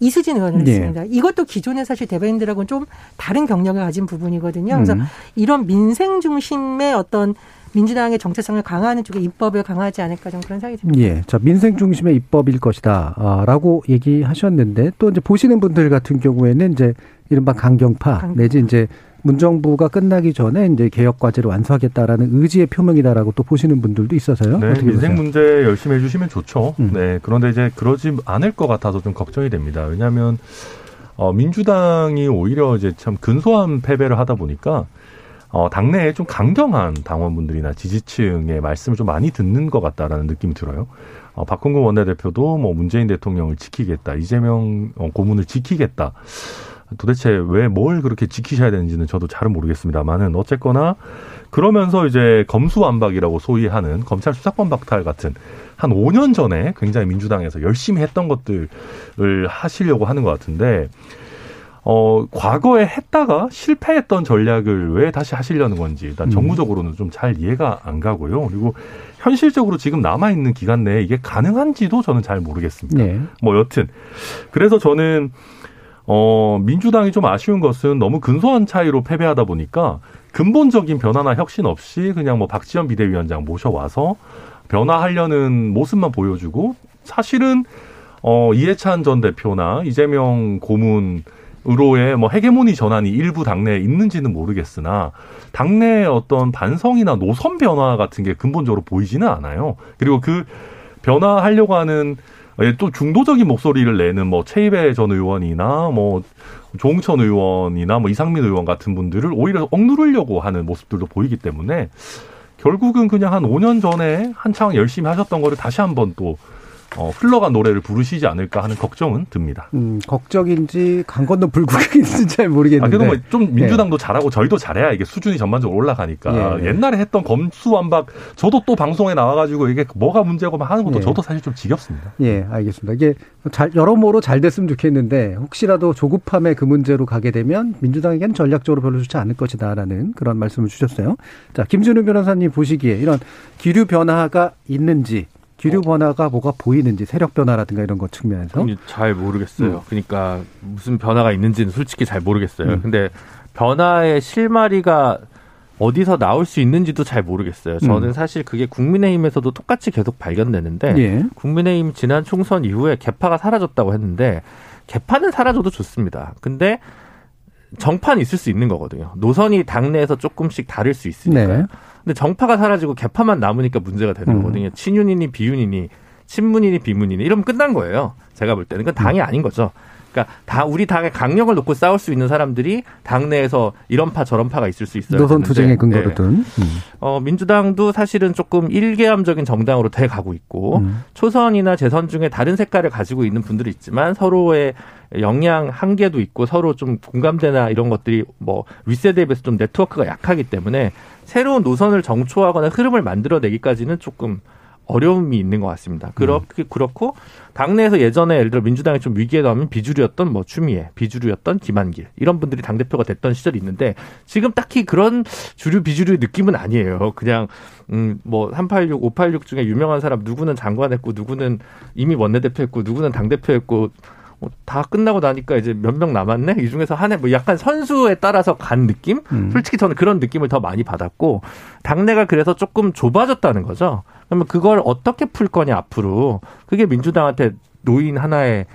이수진 의원을 했습니다. 네. 이것도 기존의 사실 대변인들하고는 좀 다른 경력을 가진 부분이거든요. 그래서 이런 민생 중심의 어떤 민주당의 정체성을 강화하는 쪽에 입법을 강화하지 않을까 좀 그런 생각이 듭니다. 예, 자 민생 중심의 입법일 것이다라고 얘기하셨는데 또 이제 보시는 분들 같은 경우에는 이제 이른바 강경파 내지 이제 문정부가 끝나기 전에 이제 개혁 과제를 완수하겠다라는 의지의 표명이다라고 또 보시는 분들도 있어서요. 네, 민생 문제 열심히 해주시면 좋죠. 네, 그런데 이제 그러지 않을 것 같아서 좀 걱정이 됩니다. 왜냐하면 민주당이 오히려 이제 참 근소한 패배를 하다 보니까. 당내에 좀 강경한 당원분들이나 지지층의 말씀을 좀 많이 듣는 것 같다라는 느낌이 들어요. 박홍근 원내대표도 뭐 문재인 대통령을 지키겠다, 이재명 고문을 지키겠다. 도대체 왜 뭘 그렇게 지키셔야 되는지는 저도 잘은 모르겠습니다만은 어쨌거나 그러면서 이제 검수완박이라고 소위 하는 검찰 수사권 박탈 같은 한 5년 전에 굉장히 민주당에서 열심히 했던 것들을 하시려고 하는 것 같은데 과거에 했다가 실패했던 전략을 왜 다시 하시려는 건지 일단 정무적으로는 좀 잘 이해가 안 가고요. 그리고 현실적으로 지금 남아있는 기간 내에 이게 가능한지도 저는 잘 모르겠습니다. 네. 뭐 여튼 그래서 저는 민주당이 좀 아쉬운 것은 너무 근소한 차이로 패배하다 보니까 근본적인 변화나 혁신 없이 그냥 뭐 박지원 비대위원장 모셔와서 변화하려는 모습만 보여주고 사실은 이해찬 전 대표나 이재명 고문으로의 뭐 헤게모니 전환이 일부 당내에 있는지는 모르겠으나 당내의 어떤 반성이나 노선 변화 같은 게 근본적으로 보이지는 않아요. 그리고 그 변화하려고 하는 또 중도적인 목소리를 내는 뭐 최희배 전 의원이나 뭐 조홍천 의원이나 뭐 이상민 의원 같은 분들을 오히려 억누르려고 하는 모습들도 보이기 때문에 결국은 그냥 한 5년 전에 한창 열심히 하셨던 거를 다시 한번 또 흘러간 노래를 부르시지 않을까 하는 걱정은 듭니다. 걱정인지 간 건너 불구경인지 잘 모르겠는데. 그래도 뭐 좀 민주당도 네. 잘하고 저희도 잘해야 이게 수준이 전반적으로 올라가니까. 네. 옛날에 했던 검수완박 저도 또 방송에 나와가지고 이게 뭐가 문제고 막 하는 것도 네. 저도 사실 좀 지겹습니다. 예, 네, 알겠습니다. 이게 여러모로 잘 됐으면 좋겠는데 혹시라도 조급함에 그 문제로 가게 되면 민주당에겐 전략적으로 별로 좋지 않을 것이다라는 그런 말씀을 주셨어요. 자, 김준호 변호사님 보시기에 이런 기류 변화가 있는지. 기류 변화가 뭐가 보이는지 세력 변화라든가 이런 것 측면에서 잘 모르겠어요. 그러니까 무슨 변화가 있는지는 솔직히 잘 모르겠어요. 근데 변화의 실마리가 어디서 나올 수 있는지도 잘 모르겠어요. 저는 사실 그게 국민의힘에서도 똑같이 계속 발견되는데 예. 국민의힘 지난 총선 이후에 개파가 사라졌다고 했는데 개파는 사라져도 좋습니다. 근데 정파는 있을 수 있는 거거든요. 노선이 당내에서 조금씩 다를 수 있으니까요. 네. 근데 정파가 사라지고 개파만 남으니까 문제가 되는 거거든요. 친윤이니 비윤이니 친문이니 비문이니 이러면 끝난 거예요. 제가 볼 때는. 그건 당이 아닌 거죠. 그러니까 다 우리 당의 강령을 놓고 싸울 수 있는 사람들이 당내에서 이런 파 저런 파가 있을 수 있어요. 노선 투쟁의 근거로 든. 네. 민주당도 사실은 조금 일개함적인 정당으로 돼가고 있고 초선이나 재선 중에 다른 색깔을 가지고 있는 분들이 있지만 서로의 역량 한계도 있고 서로 좀 공감대나 이런 것들이 뭐 윗세대에 비해서 좀 네트워크가 약하기 때문에 새로운 노선을 정초하거나 흐름을 만들어내기까지는 조금 어려움이 있는 것 같습니다. 그렇고 당내에서 예전에 예를 들어 민주당이 좀 위기에 나오면 비주류였던 뭐 추미애, 비주류였던 김한길 이런 분들이 당대표가 됐던 시절이 있는데 지금 딱히 그런 주류 비주류 느낌은 아니에요. 그냥 뭐 386, 586 중에 유명한 사람 누구는 장관했고 누구는 이미 원내대표했고 누구는 당대표했고 다 끝나고 나니까 이제 몇 명 남았네? 이 중에서 한 해 뭐 약간 선수에 따라서 간 느낌? 솔직히 저는 그런 느낌을 더 많이 받았고 당내가 그래서 조금 좁아졌다는 거죠. 그러면 그걸 어떻게 풀 거냐 앞으로. 그게 민주당한테 놓인 하나의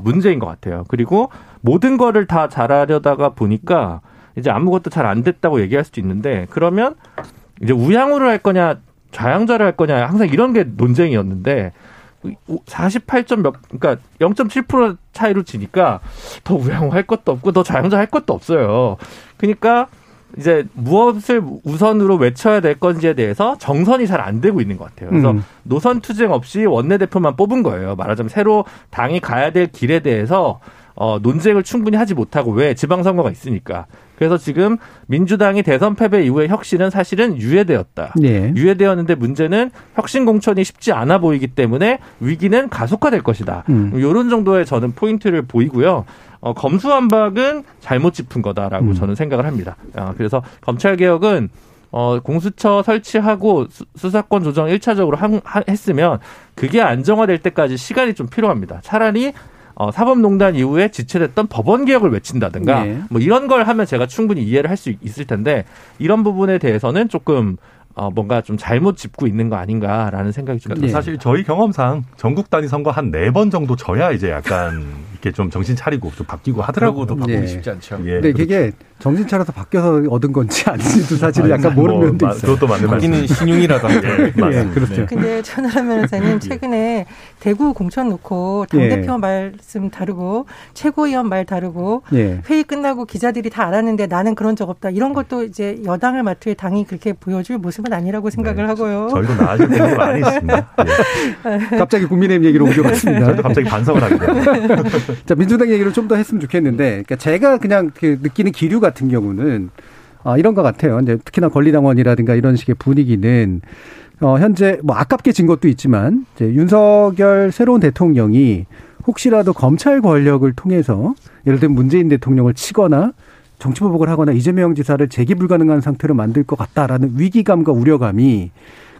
문제인 것 같아요. 그리고 모든 거를 다 잘하려다가 보니까 이제 아무것도 잘 안 됐다고 얘기할 수도 있는데 그러면 이제 우향우를 할 거냐 좌향좌를 할 거냐 항상 이런 게 논쟁이었는데 48점 몇, 그러니까 0.7% 차이로 지니까 더 우양호할 것도 없고 더 좌양자할 것도 없어요. 그러니까 이제 무엇을 우선으로 외쳐야 될 건지에 대해서 정선이 잘 안 되고 있는 것 같아요. 그래서 노선 투쟁 없이 원내대표만 뽑은 거예요. 말하자면 새로 당이 가야 될 길에 대해서 논쟁을 충분히 하지 못하고, 왜? 지방선거가 있으니까. 그래서 지금 민주당이 대선 패배 이후에 혁신은 사실은 유예되었다. 네. 유예되었는데 문제는 혁신 공천이 쉽지 않아 보이기 때문에 위기는 가속화될 것이다. 이런 정도의 저는 포인트를 보이고요. 검수완박은 잘못 짚은 거다라고 저는 생각을 합니다. 그래서 검찰개혁은 공수처 설치하고 수사권 조정 1차적으로 했으면 그게 안정화될 때까지 시간이 좀 필요합니다. 차라리 사법농단 이후에 지체됐던 법원개혁을 외친다든가 뭐 이런 걸 하면 제가 충분히 이해를 할 수 있을 텐데, 이런 부분에 대해서는 조금 뭔가 좀 잘못 짚고 있는 거 아닌가라는 생각이 좀 듭니다. 사실 저희 경험상 전국 단위 선거 한 4번 정도 져야 이제 약간 이렇게 좀 정신 차리고 좀 바뀌고 하더라고도 바꾸기 쉽지 않죠. 예, 근데 그게 정신 차려서 바뀌어서 얻은 건지 아닌지도 사실 약간 모르는 면도 있어요. 그것도 맞는 말씀. 거기는 신용이라던가. 예, 그렇죠. 근데 천호람 변호사님 최근에 대구 공천 놓고 당대표 말씀 다르고 최고위원 말 다르고 회의 끝나고 기자들이 다 알았는데 나는 그런 적 없다. 이런 것도 이제 여당을 맡을 당이 그렇게 보여줄 모습은 아니라고 생각을 하고요. 저희도 나아질 건 많이 있습니다. 예. 갑자기 국민의힘 얘기로 옮겨갔습니다. 저도 갑자기 반성을 하게 됩니다. 자, 민주당 얘기를 좀 더 했으면 좋겠는데, 그러니까 제가 그냥 그 느끼는 기류 같은 경우는 이런 것 같아요. 이제 특히나 권리당원이라든가 이런 식의 분위기는 현재 뭐 아깝게 진 것도 있지만, 이제 윤석열 새로운 대통령이 혹시라도 검찰 권력을 통해서 예를 들면 문재인 대통령을 치거나 정치보복을 하거나 이재명 지사를 재기 불가능한 상태로 만들 것 같다라는 위기감과 우려감이,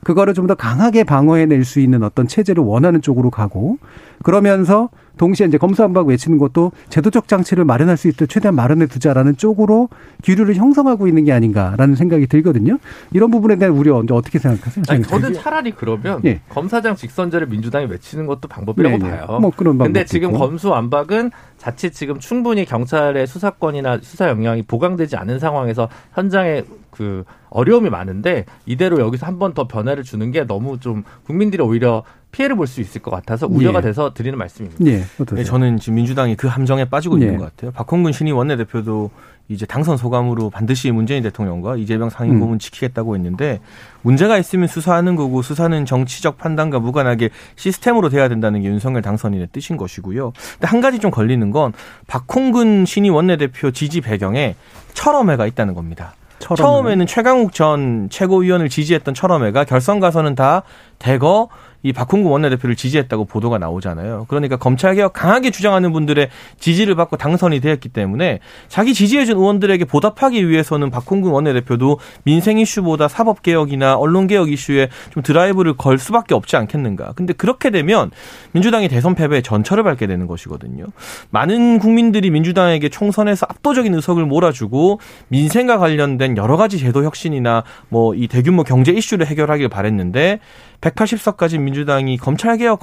그거를 좀 더 강하게 방어해낼 수 있는 어떤 체제를 원하는 쪽으로 가고, 그러면서 동시에 이제 검수완박 외치는 것도 제도적 장치를 마련할 수 있도록 최대한 마련해 두자라는 쪽으로 기류를 형성하고 있는 게 아닌가라는 생각이 들거든요. 이런 부분에 대한 우려 어떻게 생각하세요? 아니, 저는 차라리 그러면 검사장 직선제를 민주당이 외치는 것도 방법이라고 봐요. 뭐 그런 방법. 근데 지금 검수완박은 자칫 지금 충분히 경찰의 수사권이나 수사 역량이 보강되지 않은 상황에서 현장에 그 어려움이 많은데, 이대로 여기서 한 번 더 변화를 주는 게 너무 좀 국민들이 오히려 피해를 볼 수 있을 것 같아서 우려가 돼서 드리는 말씀입니다. 네, 저는 지금 민주당이 그 함정에 빠지고 있는 것 같아요. 박홍근 신임 원내대표도 이제 당선 소감으로 반드시 문재인 대통령과 이재명 상임고문 지키겠다고 했는데, 문제가 있으면 수사하는 거고 수사는 정치적 판단과 무관하게 시스템으로 돼야 된다는 게 윤석열 당선인의 뜻인 것이고요. 근데 한 가지 좀 걸리는 건 박홍근 신임 원내대표 지지 배경에 철험회가 있다는 겁니다. 처음에는 최강욱 전 최고위원을 지지했던 철험회가 결선 가서는 다 대거 이 박홍근 원내대표를 지지했다고 보도가 나오잖아요. 그러니까 검찰개혁 강하게 주장하는 분들의 지지를 받고 당선이 되었기 때문에 자기 지지해준 의원들에게 보답하기 위해서는 박홍근 원내대표도 민생 이슈보다 사법개혁이나 언론개혁 이슈에 좀 드라이브를 걸 수밖에 없지 않겠는가. 근데 그렇게 되면 민주당이 대선 패배의 전철을 밟게 되는 것이거든요. 많은 국민들이 민주당에게 총선에서 압도적인 의석을 몰아주고 민생과 관련된 여러 가지 제도 혁신이나 뭐 이 대규모 경제 이슈를 해결하길 바랬는데, 180석까지 민주당이 검찰개혁,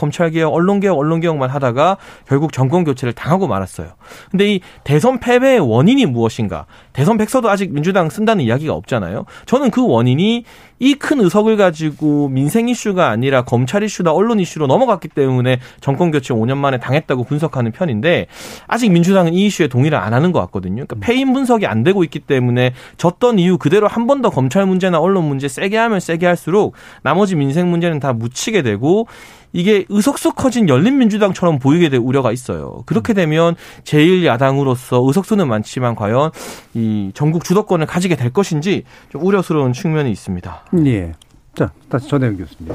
언론개혁만 하다가 결국 정권교체를 당하고 말았어요. 근데 이 대선 패배의 원인이 무엇인가? 대선 백서도 아직 민주당 쓴다는 이야기가 없잖아요. 저는 그 원인이 이 큰 의석을 가지고 민생 이슈가 아니라 검찰 이슈나 언론 이슈로 넘어갔기 때문에 정권교체 5년 만에 당했다고 분석하는 편인데, 아직 민주당은 이 이슈에 동의를 안 하는 것 같거든요. 그러니까 패인 분석이 안 되고 있기 때문에 졌던 이유 그대로 한 번 더 검찰 문제나 언론 문제 세게 하면 세게 할수록 나머지 민생 문제는 다 묻히게 되고, 이게 의석수 커진 열린민주당처럼 보이게 될 우려가 있어요. 그렇게 되면 제1야당으로서 의석수는 많지만 과연 이 전국 주도권을 가지게 될 것인지 좀 우려스러운 측면이 있습니다. 예. 자, 다시 전혜영 교수님.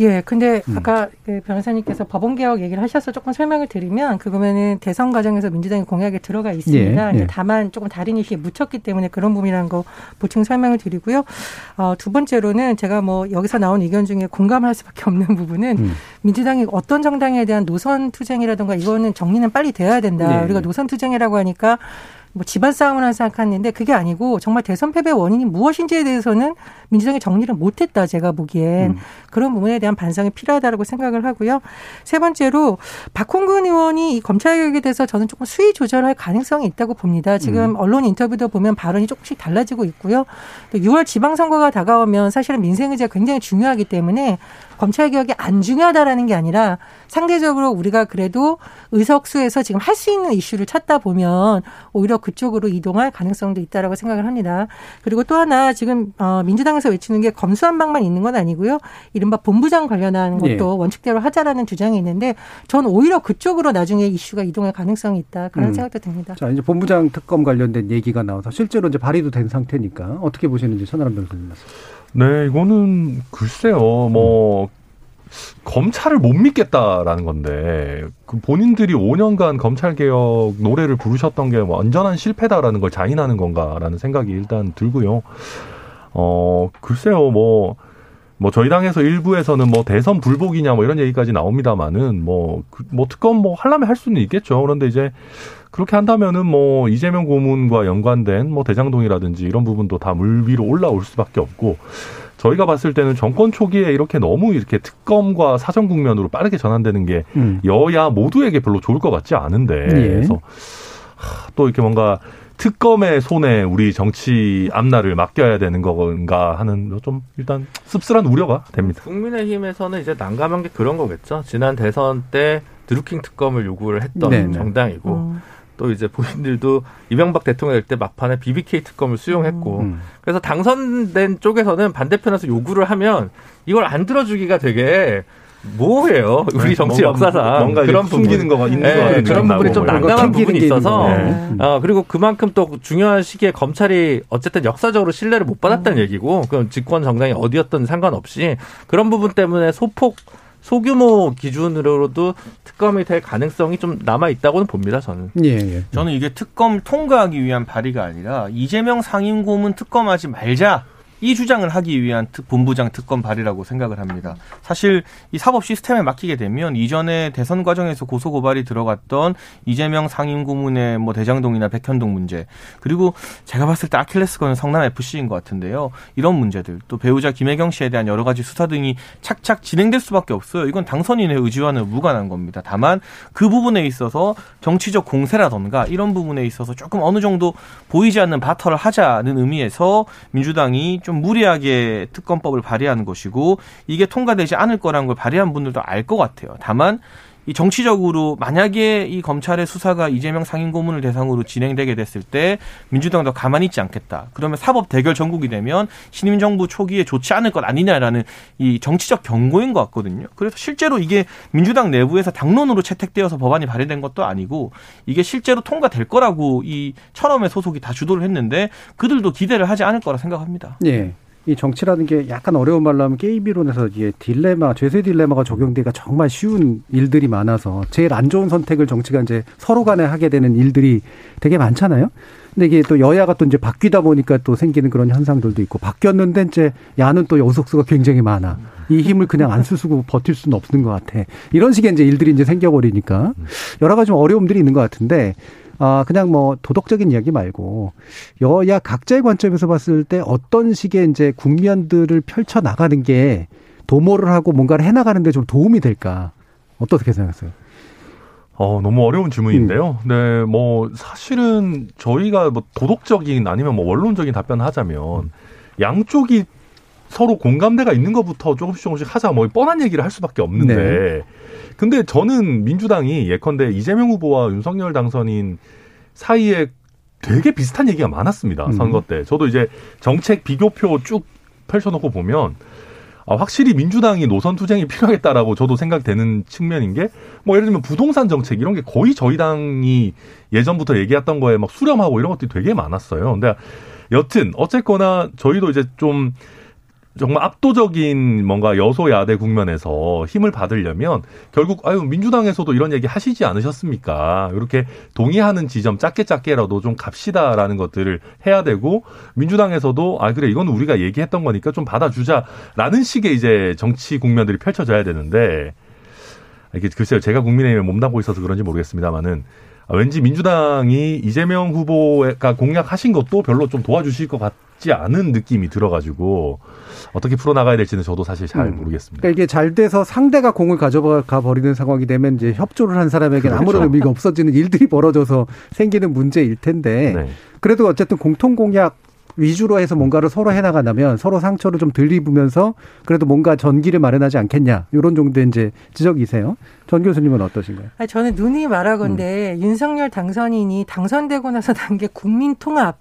예, 근데 아까 그 변호사님께서 법원개혁 얘기를 하셔서 조금 설명을 드리면, 그거면은 대선 과정에서 민주당의 공약에 들어가 있습니다. 다만 조금 다른 이슈에 묻혔기 때문에 그런 부분이라는 거 보충 설명을 드리고요. 두 번째로는 제가 뭐 여기서 나온 의견 중에 공감할 수밖에 없는 부분은 민주당이 어떤 정당에 대한 노선 투쟁이라든가 이거는 정리는 빨리 돼야 된다. 우리가 노선 투쟁이라고 하니까 뭐 집안 싸움을 한 생각하는데 그게 아니고 정말 대선 패배 원인이 무엇인지에 대해서는 민주당이 정리를 못했다, 제가 보기엔. 그런 부분에 대한 반성이 필요하다라고 생각을 하고요. 세 번째로 박홍근 의원이 이 검찰개혁에 대해서 저는 조금 수위 조절할 가능성이 있다고 봅니다. 지금 언론 인터뷰도 보면 발언이 조금씩 달라지고 있고요. 또 6월 지방선거가 다가오면 사실은 민생의제가 굉장히 중요하기 때문에 검찰개혁이 안 중요하다라는 게 아니라 상대적으로 우리가 그래도 의석수에서 지금 할 수 있는 이슈를 찾다 보면 오히려 그쪽으로 이동할 가능성도 있다라고 생각을 합니다. 그리고 또 하나 지금 민주당에서 외치는 게 검수한방만 있는 건 아니고요. 이른바 본부장 관련한 것도 예. 원칙대로 하자라는 주장이 있는데 전 오히려 그쪽으로 나중에 이슈가 이동할 가능성이 있다. 그런 생각도 듭니다. 자, 이제 본부장 특검 관련된 얘기가 나와서 실제로 이제 발의도 된 상태니까 어떻게 보시는지 천호람 변호사님 말씀. 네, 이거는 글쎄요. 검찰을 못 믿겠다라는 건데 그 본인들이 5년간 검찰개혁 노래를 부르셨던 게 완전한 실패다라는 걸 자인하는 건가라는 생각이 일단 들고요. 글쎄요. 저희 당에서 일부에서는 대선 불복이냐 이런 얘기까지 나옵니다만은 특검 하려면 할 수는 있겠죠. 그런데 이제 그렇게 한다면은 이재명 고문과 연관된 대장동이라든지 이런 부분도 다 물 위로 올라올 수밖에 없고 저희가 봤을 때는 정권 초기에 이렇게 너무 이렇게 특검과 사정 국면으로 빠르게 전환되는 게 여야 모두에게 별로 좋을 것 같지 않은데 예. 그래서 또 이렇게 뭔가 특검의 손에 우리 정치 앞날을 맡겨야 되는 건가 하는 좀 일단 씁쓸한 우려가 됩니다. 국민의힘에서는 이제 난감한 게 그런 거겠죠. 지난 대선 때 드루킹 특검을 요구를 했던 네네. 정당이고 또 이제 본인들도 이명박 대통령 될 때 막판에 BBK 특검을 수용했고 그래서 당선된 쪽에서는 반대편에서 요구를 하면 이걸 안 들어주기가 되게 뭐예요? 우리 정치 역사상 뭔가 그런 숨기는 거가 있는 거 같아요. 그런 부분이 좀 난감한 부분이 있어서 그리고 그만큼 또 중요한 시기에 검찰이 어쨌든 역사적으로 신뢰를 못 받았다는 얘기고 그럼 집권 정당이 어디였든 상관없이 그런 부분 때문에 소규모 기준으로도 특검이 될 가능성이 좀 남아있다고는 봅니다, 저는. 예. 저는 이게 특검 통과하기 위한 발의가 아니라 이재명 상임고문 특검하지 말자. 이 주장을 하기 위한 본부장 특검 발의라고 생각을 합니다. 사실 이 사법 시스템에 맡기게 되면 이전에 대선 과정에서 고소고발이 들어갔던 이재명 상임고문의 대장동이나 백현동 문제 그리고 제가 봤을 때 아킬레스건은 성남FC인 것 같은데요. 이런 문제들 또 배우자 김혜경 씨에 대한 여러 가지 수사 등이 착착 진행될 수밖에 없어요. 이건 당선인의 의지와는 무관한 겁니다. 다만 그 부분에 있어서 정치적 공세라던가 이런 부분에 있어서 조금 어느 정도 보이지 않는 바터를 하자는 의미에서 민주당이 좀 무리하게 특검법을 발의하는 것이고 이게 통과되지 않을 거라는 걸 발의한 분들도 알 것 같아요. 다만 이 정치적으로 만약에 이 검찰의 수사가 이재명 상임고문을 대상으로 진행되게 됐을 때 민주당도 가만히 있지 않겠다. 그러면 사법 대결 전국이 되면 신임 정부 초기에 좋지 않을 것 아니냐라는 이 정치적 경고인 것 같거든요. 그래서 실제로 이게 민주당 내부에서 당론으로 채택되어서 법안이 발의된 것도 아니고 이게 실제로 통과될 거라고 이 천엄의 소속이 다 주도를 했는데 그들도 기대를 하지 않을 거라 생각합니다. 예. 이 정치라는 게 약간 어려운 말로 하면 게임 이론에서 이게 딜레마, 죄세 딜레마가 적용되기가 정말 쉬운 일들이 많아서 제일 안 좋은 선택을 정치가 이제 서로 간에 하게 되는 일들이 되게 많잖아요. 근데 이게 또 여야가 또 이제 바뀌다 보니까 또 생기는 그런 현상들도 있고 바뀌었는데 이제 야는 또 요석수가 굉장히 많아. 이 힘을 그냥 안 쓰고 버틸 수는 없는 것 같아. 이런 식의 이제 일들이 이제 생겨버리니까 여러 가지 좀 어려움들이 있는 것 같은데 그냥 도덕적인 이야기 말고 여야 각자의 관점에서 봤을 때 어떤 식의 이제 국면들을 펼쳐 나가는 게 도모를 하고 뭔가를 해 나가는 데 좀 도움이 될까? 어떻게 생각하세요? 너무 어려운 질문인데요. 네, 사실은 저희가 도덕적인 아니면 원론적인 답변을 하자면 양쪽이 서로 공감대가 있는 것부터 조금씩 하자 뻔한 얘기를 할 수밖에 없는데 네. 근데 저는 민주당이 예컨대 이재명 후보와 윤석열 당선인 사이에 되게 비슷한 얘기가 많았습니다. 선거 때. 저도 이제 정책 비교표 쭉 펼쳐놓고 보면 확실히 민주당이 노선 투쟁이 필요하겠다라고 저도 생각되는 측면인 게 예를 들면 부동산 정책 이런 게 거의 저희 당이 예전부터 얘기했던 거에 막 수렴하고 이런 것들이 되게 많았어요. 근데 여튼 어쨌거나 저희도 이제 좀 정말 압도적인 뭔가 여소야대 국면에서 힘을 받으려면 결국 민주당에서도 이런 얘기 하시지 않으셨습니까? 이렇게 동의하는 지점 작게라도 좀 갑시다라는 것들을 해야 되고 민주당에서도 그래 이건 우리가 얘기했던 거니까 좀 받아주자라는 식의 이제 정치 국면들이 펼쳐져야 되는데 이게 글쎄요 제가 국민의힘에 몸담고 있어서 그런지 모르겠습니다만은 왠지 민주당이 이재명 후보가 공략하신 것도 별로 좀 도와주실 것 같지 않은 느낌이 들어가지고 어떻게 풀어나가야 될지는 저도 사실 잘 모르겠습니다. 그러니까 이게 잘 돼서 상대가 공을 가져가 버리는 상황이 되면 이제 협조를 한 사람에게는 그렇죠. 아무런 의미가 없어지는 일들이 벌어져서 생기는 문제일 텐데 네. 그래도 어쨌든 공통 공약 위주로 해서 뭔가를 서로 해나가면 서로 상처를 좀 덜 입으면서 그래도 뭔가 전기를 마련하지 않겠냐 이런 정도의 이제 지적이세요. 전 교수님은 어떠신가요? 아니, 저는 누누이 말하건대 윤석열 당선인이 당선되고 나서 단 게 국민 통합,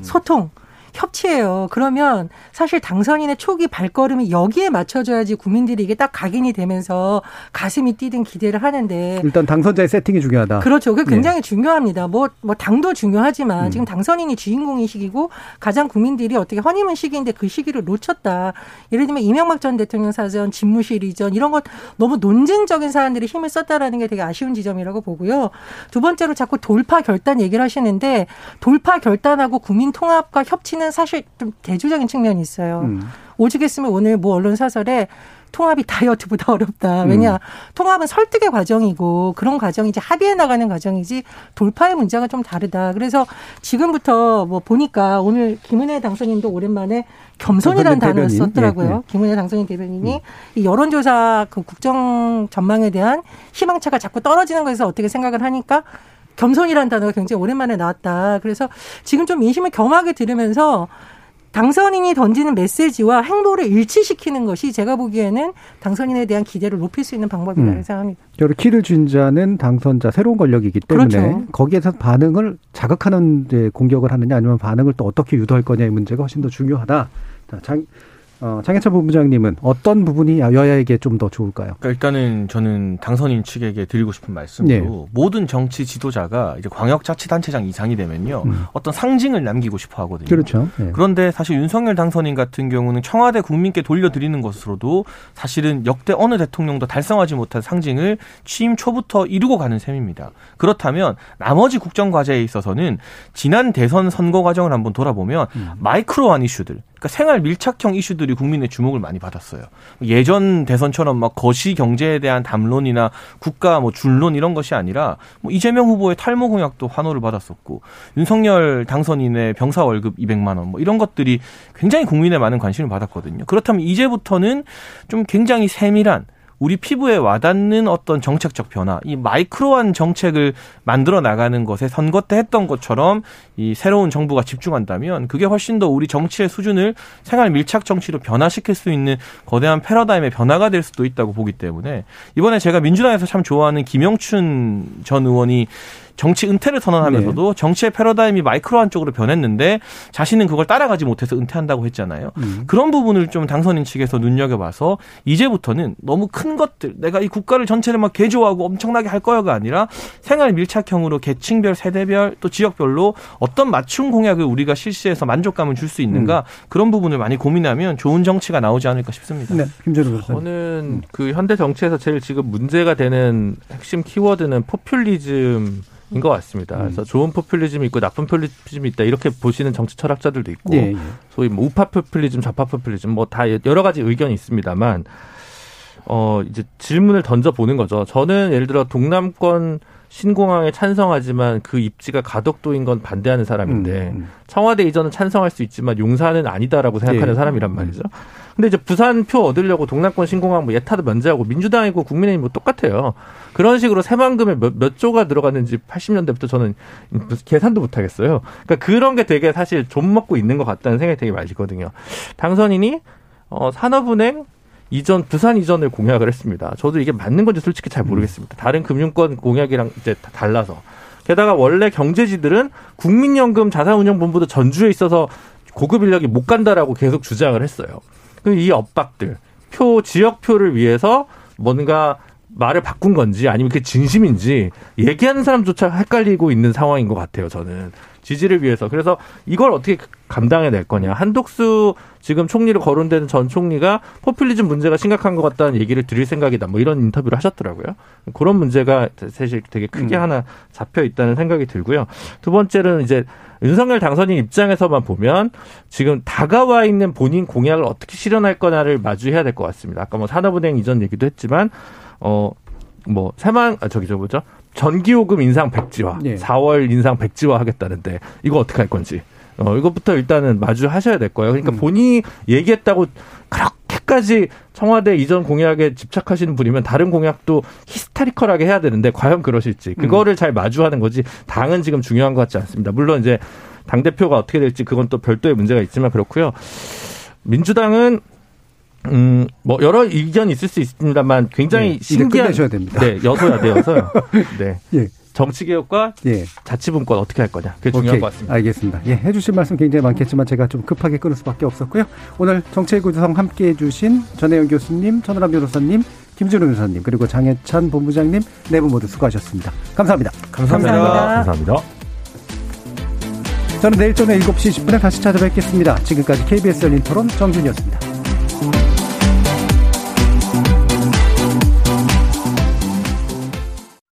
소통, 협치예요. 그러면 사실 당선인의 초기 발걸음이 여기에 맞춰줘야지 국민들이 이게 딱 각인이 되면서 가슴이 뛰든 기대를 하는데. 일단 당선자의 세팅이 중요하다. 그렇죠. 그게 굉장히 중요합니다. 뭐 당도 중요하지만 지금 당선인이 주인공인 시기고 가장 국민들이 어떻게 허니문 시기인데 그 시기를 놓쳤다. 예를 들면 이명박 전 대통령 사전, 집무실 이전 이런 것 너무 논쟁적인 사안들이 힘을 썼다라는 게 되게 아쉬운 지점이라고 보고요. 두 번째로 자꾸 돌파 결단 얘기를 하시는데 돌파 결단하고 국민 통합과 협치는 사실 좀 대조적인 측면이 있어요. 오죽 했으면 오늘 뭐 언론 사설에 통합이 다이어트보다 어렵다. 왜냐 통합은 설득의 과정이고 그런 과정이지 합의해 나가는 과정이지 돌파의 문제가 좀 다르다. 그래서 지금부터 뭐 보니까 오늘 김은혜 당선인도 오랜만에 겸손이라는 단어를 썼더라고요. 예, 예. 김은혜 당선인 대변인이 이 여론조사 그 국정 전망에 대한 희망차가 자꾸 떨어지는 것에서 어떻게 생각을 하니까 겸손이라는 단어가 굉장히 오랜만에 나왔다. 그래서 지금 좀 인심을 겸하게 들으면서 당선인이 던지는 메시지와 행보를 일치시키는 것이 제가 보기에는 당선인에 대한 기대를 높일 수 있는 방법이라고 생각합니다. 여러 키를 쥔 자는 당선자 새로운 권력이기 때문에 그렇죠. 거기에서 반응을 자극하는 공격을 하느냐 아니면 반응을 또 어떻게 유도할 거냐의 문제가 훨씬 더 중요하다. 자, 장혜찬 본부장님은 어떤 부분이 여야에게 좀 더 좋을까요? 그러니까 일단은 저는 당선인 측에게 드리고 싶은 말씀으로 모든 정치 지도자가 이제 광역자치단체장 이상이 되면요. 어떤 상징을 남기고 싶어 하거든요. 그렇죠. 네. 그런데 사실 윤석열 당선인 같은 경우는 청와대 국민께 돌려드리는 것으로도 사실은 역대 어느 대통령도 달성하지 못한 상징을 취임 초부터 이루고 가는 셈입니다. 그렇다면 나머지 국정과제에 있어서는 지난 대선 선거 과정을 한번 돌아보면 마이크로한 이슈들 그러니까 생활 밀착형 이슈들이 국민의 주목을 많이 받았어요. 예전 대선처럼 막 거시 경제에 대한 담론이나 국가 뭐 줄론 이런 것이 아니라 뭐 이재명 후보의 탈모 공약도 환호를 받았었고 윤석열 당선인의 병사 월급 200만 원 뭐 이런 것들이 굉장히 국민의 많은 관심을 받았거든요. 그렇다면 이제부터는 좀 굉장히 세밀한 우리 피부에 와닿는 어떤 정책적 변화, 이 마이크로한 정책을 만들어 나가는 것에 선거 때 했던 것처럼 이 새로운 정부가 집중한다면 그게 훨씬 더 우리 정치의 수준을 생활 밀착 정치로 변화시킬 수 있는 거대한 패러다임의 변화가 될 수도 있다고 보기 때문에 이번에 제가 민주당에서 참 좋아하는 김영춘 전 의원이 정치 은퇴를 선언하면서도 정치의 패러다임이 마이크로한 쪽으로 변했는데 자신은 그걸 따라가지 못해서 은퇴한다고 했잖아요. 그런 부분을 좀 당선인 측에서 눈여겨봐서 이제부터는 너무 큰 것들 내가 이 국가를 전체를 막 개조하고 엄청나게 할 거야가 아니라 생활 밀착형으로 계층별 세대별 또 지역별로 어떤 맞춤 공약을 우리가 실시해서 만족감을 줄 수 있는가 그런 부분을 많이 고민하면 좋은 정치가 나오지 않을까 싶습니다. 네, 김준호 교수님. 저는 그 현대 정치에서 제일 지금 문제가 되는 핵심 키워드는 포퓰리즘 인 것 같습니다. 그래서 좋은 포퓰리즘이 있고 나쁜 포퓰리즘이 있다 이렇게 보시는 정치 철학자들도 있고 예, 예. 소위 뭐 우파 포퓰리즘, 좌파 포퓰리즘 뭐 다 여러 가지 의견이 있습니다만 이제 질문을 던져 보는 거죠. 저는 예를 들어 동남권 신공항에 찬성하지만 그 입지가 가덕도인 건 반대하는 사람인데 청와대 이전은 찬성할 수 있지만 용산은 아니다라고 생각하는 사람이란 말이죠. 근데 이제 부산 표 얻으려고 동남권 신공항 뭐 예타도 면제하고 민주당이고 국민의힘 뭐 똑같아요. 그런 식으로 새만금에 몇 조가 들어갔는지 80년대부터 저는 계산도 못하겠어요. 그러니까 그런 게 되게 사실 좀 먹고 있는 것 같다는 생각이 되게 많이 들거든요. 당선인이 산업은행 이전 부산 이전을 공약을 했습니다. 저도 이게 맞는 건지 솔직히 잘 모르겠습니다. 다른 금융권 공약이랑 이제 다 달라서. 게다가 원래 경제지들은 국민연금 자산운용본부도 전주에 있어서 고급 인력이 못 간다라고 계속 주장을 했어요. 그럼 이 엇박들, 지역표를 위해서 뭔가 말을 바꾼 건지 아니면 그게 진심인지 얘기하는 사람조차 헷갈리고 있는 상황인 것 같아요. 저는. 지지를 위해서. 그래서 이걸 어떻게 감당해낼 거냐. 한독수 지금 총리로 거론되는 전 총리가 포퓰리즘 문제가 심각한 것 같다는 얘기를 드릴 생각이다. 뭐 이런 인터뷰를 하셨더라고요. 그런 문제가 사실 되게 크게 하나 잡혀 있다는 생각이 들고요. 두 번째는 이제 윤석열 당선인 입장에서만 보면 지금 다가와 있는 본인 공약을 어떻게 실현할 거냐를 마주해야 될 것 같습니다. 아까 뭐 산업은행 이전 얘기도 했지만 전기요금 인상 백지화, 4월 인상 백지화 하겠다는데 이거 어떻게 할 건지 이것부터 일단은 마주하셔야 될 거예요. 그러니까 본인이 얘기했다고 그렇게까지 청와대 이전 공약에 집착하시는 분이면 다른 공약도 히스테리컬하게 해야 되는데 과연 그러실지 그거를 잘 마주하는 거지 당은 지금 중요한 것 같지 않습니다. 물론 이제 당대표가 어떻게 될지 그건 또 별도의 문제가 있지만 그렇고요. 민주당은 뭐 여러 의견이 있을 수 있습니다만 굉장히 신기한 네, 여소야 되어서요. 네. 예. 정치개혁과 예. 자치분권 어떻게 할 거냐. 그게 중요한 오케이. 것 같습니다. 알겠습니다. 예, 해주실 말씀 굉장히 많겠지만 제가 좀 급하게 끊을 수밖에 없었고요. 오늘 정치의 구조상 함께해 주신 전혜영 교수님, 천호람 변호사님, 김준호 변호사님 그리고 장혜찬 본부장님 네 분 모두 수고하셨습니다. 감사합니다. 감사합니다. 저는 내일 저녁 7시 10분에 다시 찾아뵙겠습니다. 지금까지 KBS 열린 토론 정준이었습니다.